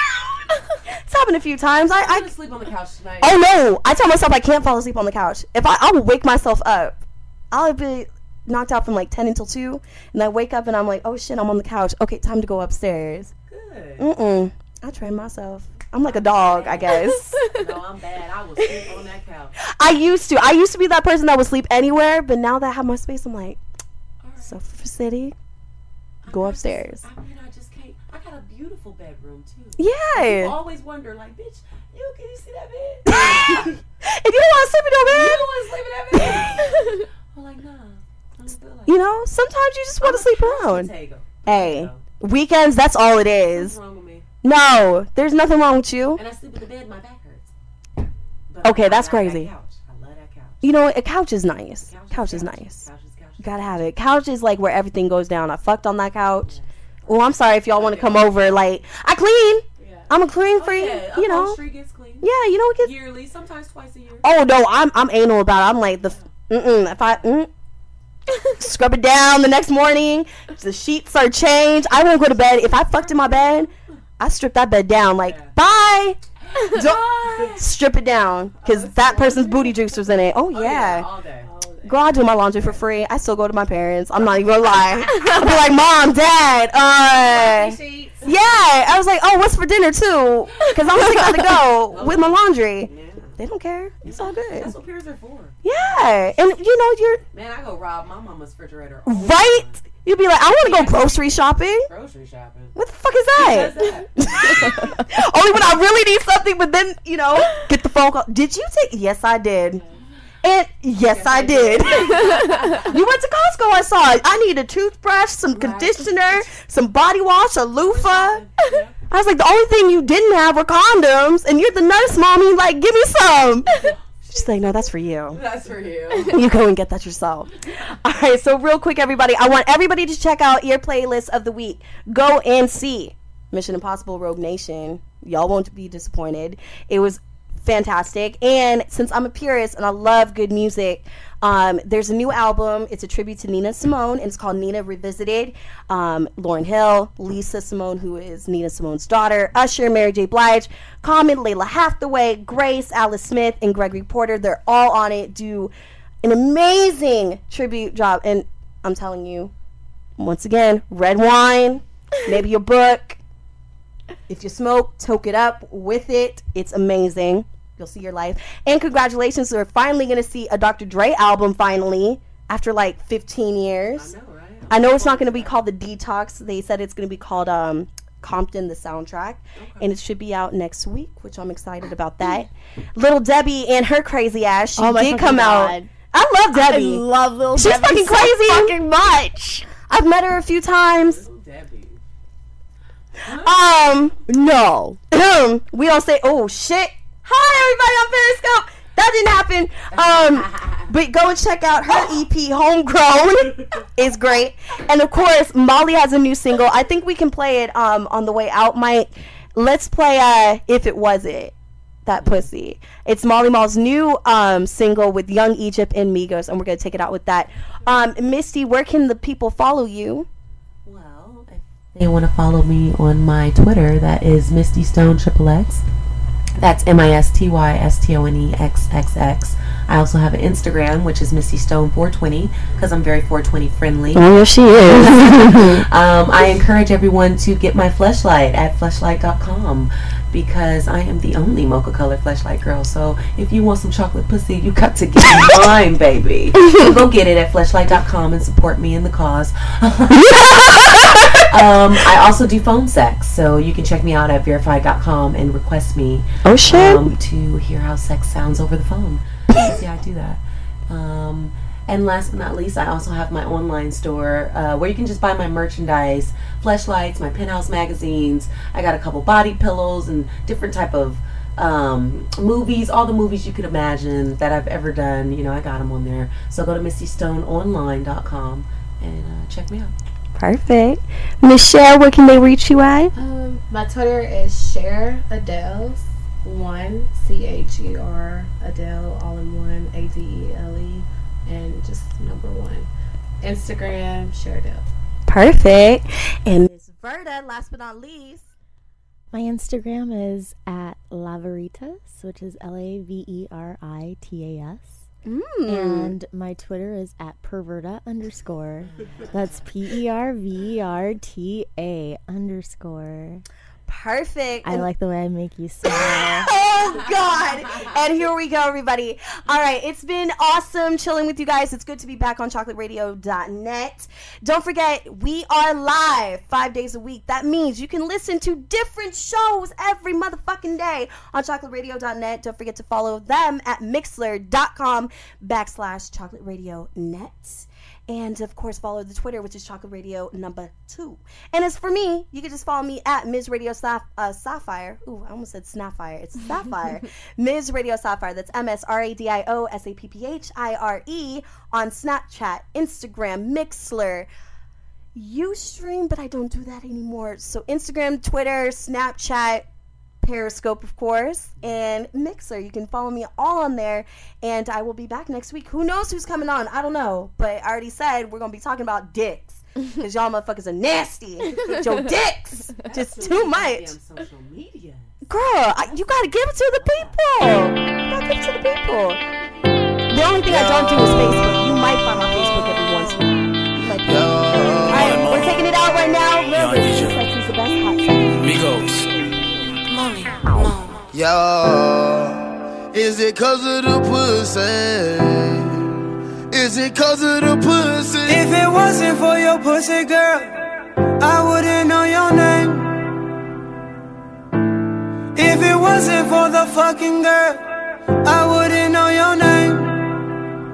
It's happened a few times. I, I, I sleep on the couch tonight. Oh no! I tell myself I can't fall asleep on the couch. If I, I will wake myself up. I'll be knocked out from like ten until two, and I wake up and I'm like, oh shit, I'm on the couch. Okay, time to go upstairs. Good. Mm-mm. I train myself. I'm like I'm a dog, bad. I guess. No, I'm bad. I will sleep on that couch. I used to. I used to be that person that would sleep anywhere, but now that I have my space, I'm like, right. Suffer for city. Go I upstairs. Just, I mean, I just can't. I got a beautiful bedroom too. Yeah. You always wonder, like, bitch, you can you see that bed? If you don't want to sleep in no bed, you don't want to sleep in that bed. I'm like, nah. I don't feel like you know, sometimes you just want to sleep around. Potato. Hey, potato. Weekends, that's all it is. What's wrong with me? No, there's nothing wrong with you. And I sleep in the bed, my back hurts. But okay, I that's crazy. That couch. I love that couch. You know, a couch is nice. Couch, couch is, is couch. Nice. Couch is You gotta have it. Couch is like where everything goes down. I fucked on that couch. Yes. Oh, I'm sorry if y'all want to come over. Like, I clean. Yeah. I'm a clean freak. Oh, yeah. You know. Gets clean. Yeah, you know it gets yearly, sometimes twice a year. Oh no, I'm I'm anal about it. I'm like the yeah. mm-mm, if I mm, scrub it down the next morning. The sheets are changed. I won't go to bed if I fucked in my bed. I strip that bed down. Like yeah. bye. Don't strip it down because oh, that person's booty juice was in it. Oh yeah. Oh, yeah. All day. Girl, I do my laundry for free. I still go to my parents. I'm not even gonna lie. I'll be like, Mom, Dad, uh, yeah. I was like, oh, what's for dinner too? Because I'm still gotta go with my laundry. Yeah. They don't care. It's all good. That's what parents are for. Yeah, and you know you're. Man, I go rob my mama's refrigerator. Right? You'd be like, I want to go grocery shopping. Grocery shopping. What the fuck is that? that? Only when I really need something. But then you know, get the phone call. Did you take? Yes, I did. Okay. And yes, yes I, I did. did. You went to Costco, I saw it. I need a toothbrush, some right. conditioner, some body wash, a loofah. Yeah. I was like, the only thing you didn't have were condoms, and you're the nurse, Mommy. Like, give me some. She's like, no, that's for you. That's for you. You go and get that yourself. All right, so real quick, everybody. I want everybody to check out your playlist of the week. Go and see Mission Impossible Rogue Nation. Y'all won't be disappointed. It was fantastic. And since I'm a purist and I love good music, um, there's a new album. It's a tribute to Nina Simone, and it's called Nina Revisited. Um, Lauren Hill, Lisa Simone, who is Nina Simone's daughter, Usher, Mary J. Blige, Common, Layla Hathaway, Grace, Alice Smith, and Gregory Porter. They're all on it. Do an amazing tribute job. And I'm telling you, once again, red wine, maybe your book. If you smoke, toke it up with it. It's amazing. You'll see your life. And congratulations, we're finally going to see a Doctor Dre album finally after like fifteen years. I know, right? I'm I know it's not going to be called The Detox. They said it's going to be called um, Compton, the soundtrack. Okay. And it should be out next week, which I'm excited about that. Little Debbie and her crazy ass. She oh did come God. out. I love Debbie. I love Little She's Debbie. She's fucking crazy. So fucking much. I've met her a few times. Little Debbie. Um, no. We don't say, oh, shit. Hi everybody on Periscope. That didn't happen. Um, but go and check out her E P, Homegrown. It's great. And of course, Molly has a new single. I think we can play it um on the way out, Mike. Let's play uh If It Was It, That Pussy. It's Molly Maul's new um single with Young Egypt and Migos, and we're gonna take it out with that. Um, Misty, where can the people follow you? Well, if they want to follow me on my Twitter, that is Misty Stone Triple X. That's M I S T Y S T O N E X X X. I also have an Instagram, which is Misty Stone four twenty, because I'm very four twenty friendly. Oh, yes, she is. um, I encourage everyone to get my Fleshlight at fleshlight dot com, because I am the only mocha color Fleshlight girl. So if you want some chocolate pussy, you got to get mine, baby. So go get it at fleshlight dot com and support me in the cause. Um, I also do phone sex, so you can check me out at verified dot com and request me oh, shit. Um, to hear how sex sounds over the phone. Yeah, I do that. Um, and last but not least, I also have my online store uh, where you can just buy my merchandise, Fleshlights, my Penthouse magazines. I got a couple body pillows and different type of um, movies, all the movies you could imagine that I've ever done. You know, I got them on there. So go to misty stone online dot com and uh, check me out. Perfect. Miss Cher, where can they reach you at? Um, my Twitter is Cher Adele, one, C H E R, Adele, all in one, A D E L E, and just number one. Instagram, Cher Adele. Perfect. And Miss Verta, last but not least. My Instagram is at Laveritas, which is L A V E R I T A S. Mm. And my Twitter is at perverta underscore. That's P E R V E R T A underscore. Perfect. I and like the way I make you smile. Oh, God. And here we go, everybody. All right. It's been awesome chilling with you guys. It's good to be back on chocolate radio dot net. Don't forget, we are live five days a week. That means you can listen to different shows every motherfucking day on chocolate radio dot net. Don't forget to follow them at mixler.com backslash chocolate radio net. And, of course, follow the Twitter, which is Chocolate Radio number two. And as for me, you can just follow me at Miz Radio Saf- uh, Sapphire. Ooh, I almost said Snapfire. It's Sapphire. Miz Radio Sapphire. That's M S R A D I O S A P P H I R E on Snapchat, Instagram, Mixler, Ustream, but I don't do that anymore. So Instagram, Twitter, Snapchat, Periscope, of course, and Mixler. You can follow me all on there, and I will be back next week. Who knows who's coming on? I don't know, but I already said we're going to be talking about dicks, because y'all motherfuckers are nasty. Your dicks. Just too much. Social media. Girl, I, you got to give it to the people. You got to give it to the people. The only thing Yo. I don't do is Facebook. You might find my Facebook every once in a while. Yo. All right, Yo. We're taking it out right now. Remember, this is the best hot sauce. Migos. Yo, is it cause of the pussy? Is it cause of the pussy? If it wasn't for your pussy, girl, I wouldn't know your name. If it wasn't for the fucking girl, I wouldn't know your name.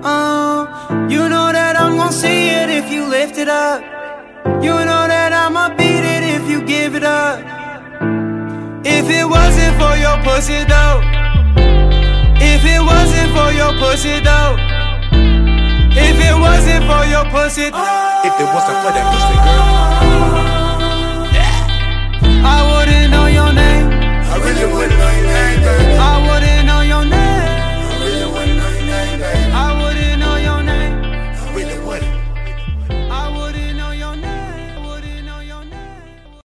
uh, You know that I'm gon' see it if you lift it up. You know that I'ma beat it if you give it up. If it wasn't for your pussy though, if it wasn't for your pussy though, if it wasn't for your pussy though, if it wasn't for that pussy girl, yeah, I wouldn't know your name. I really wouldn't.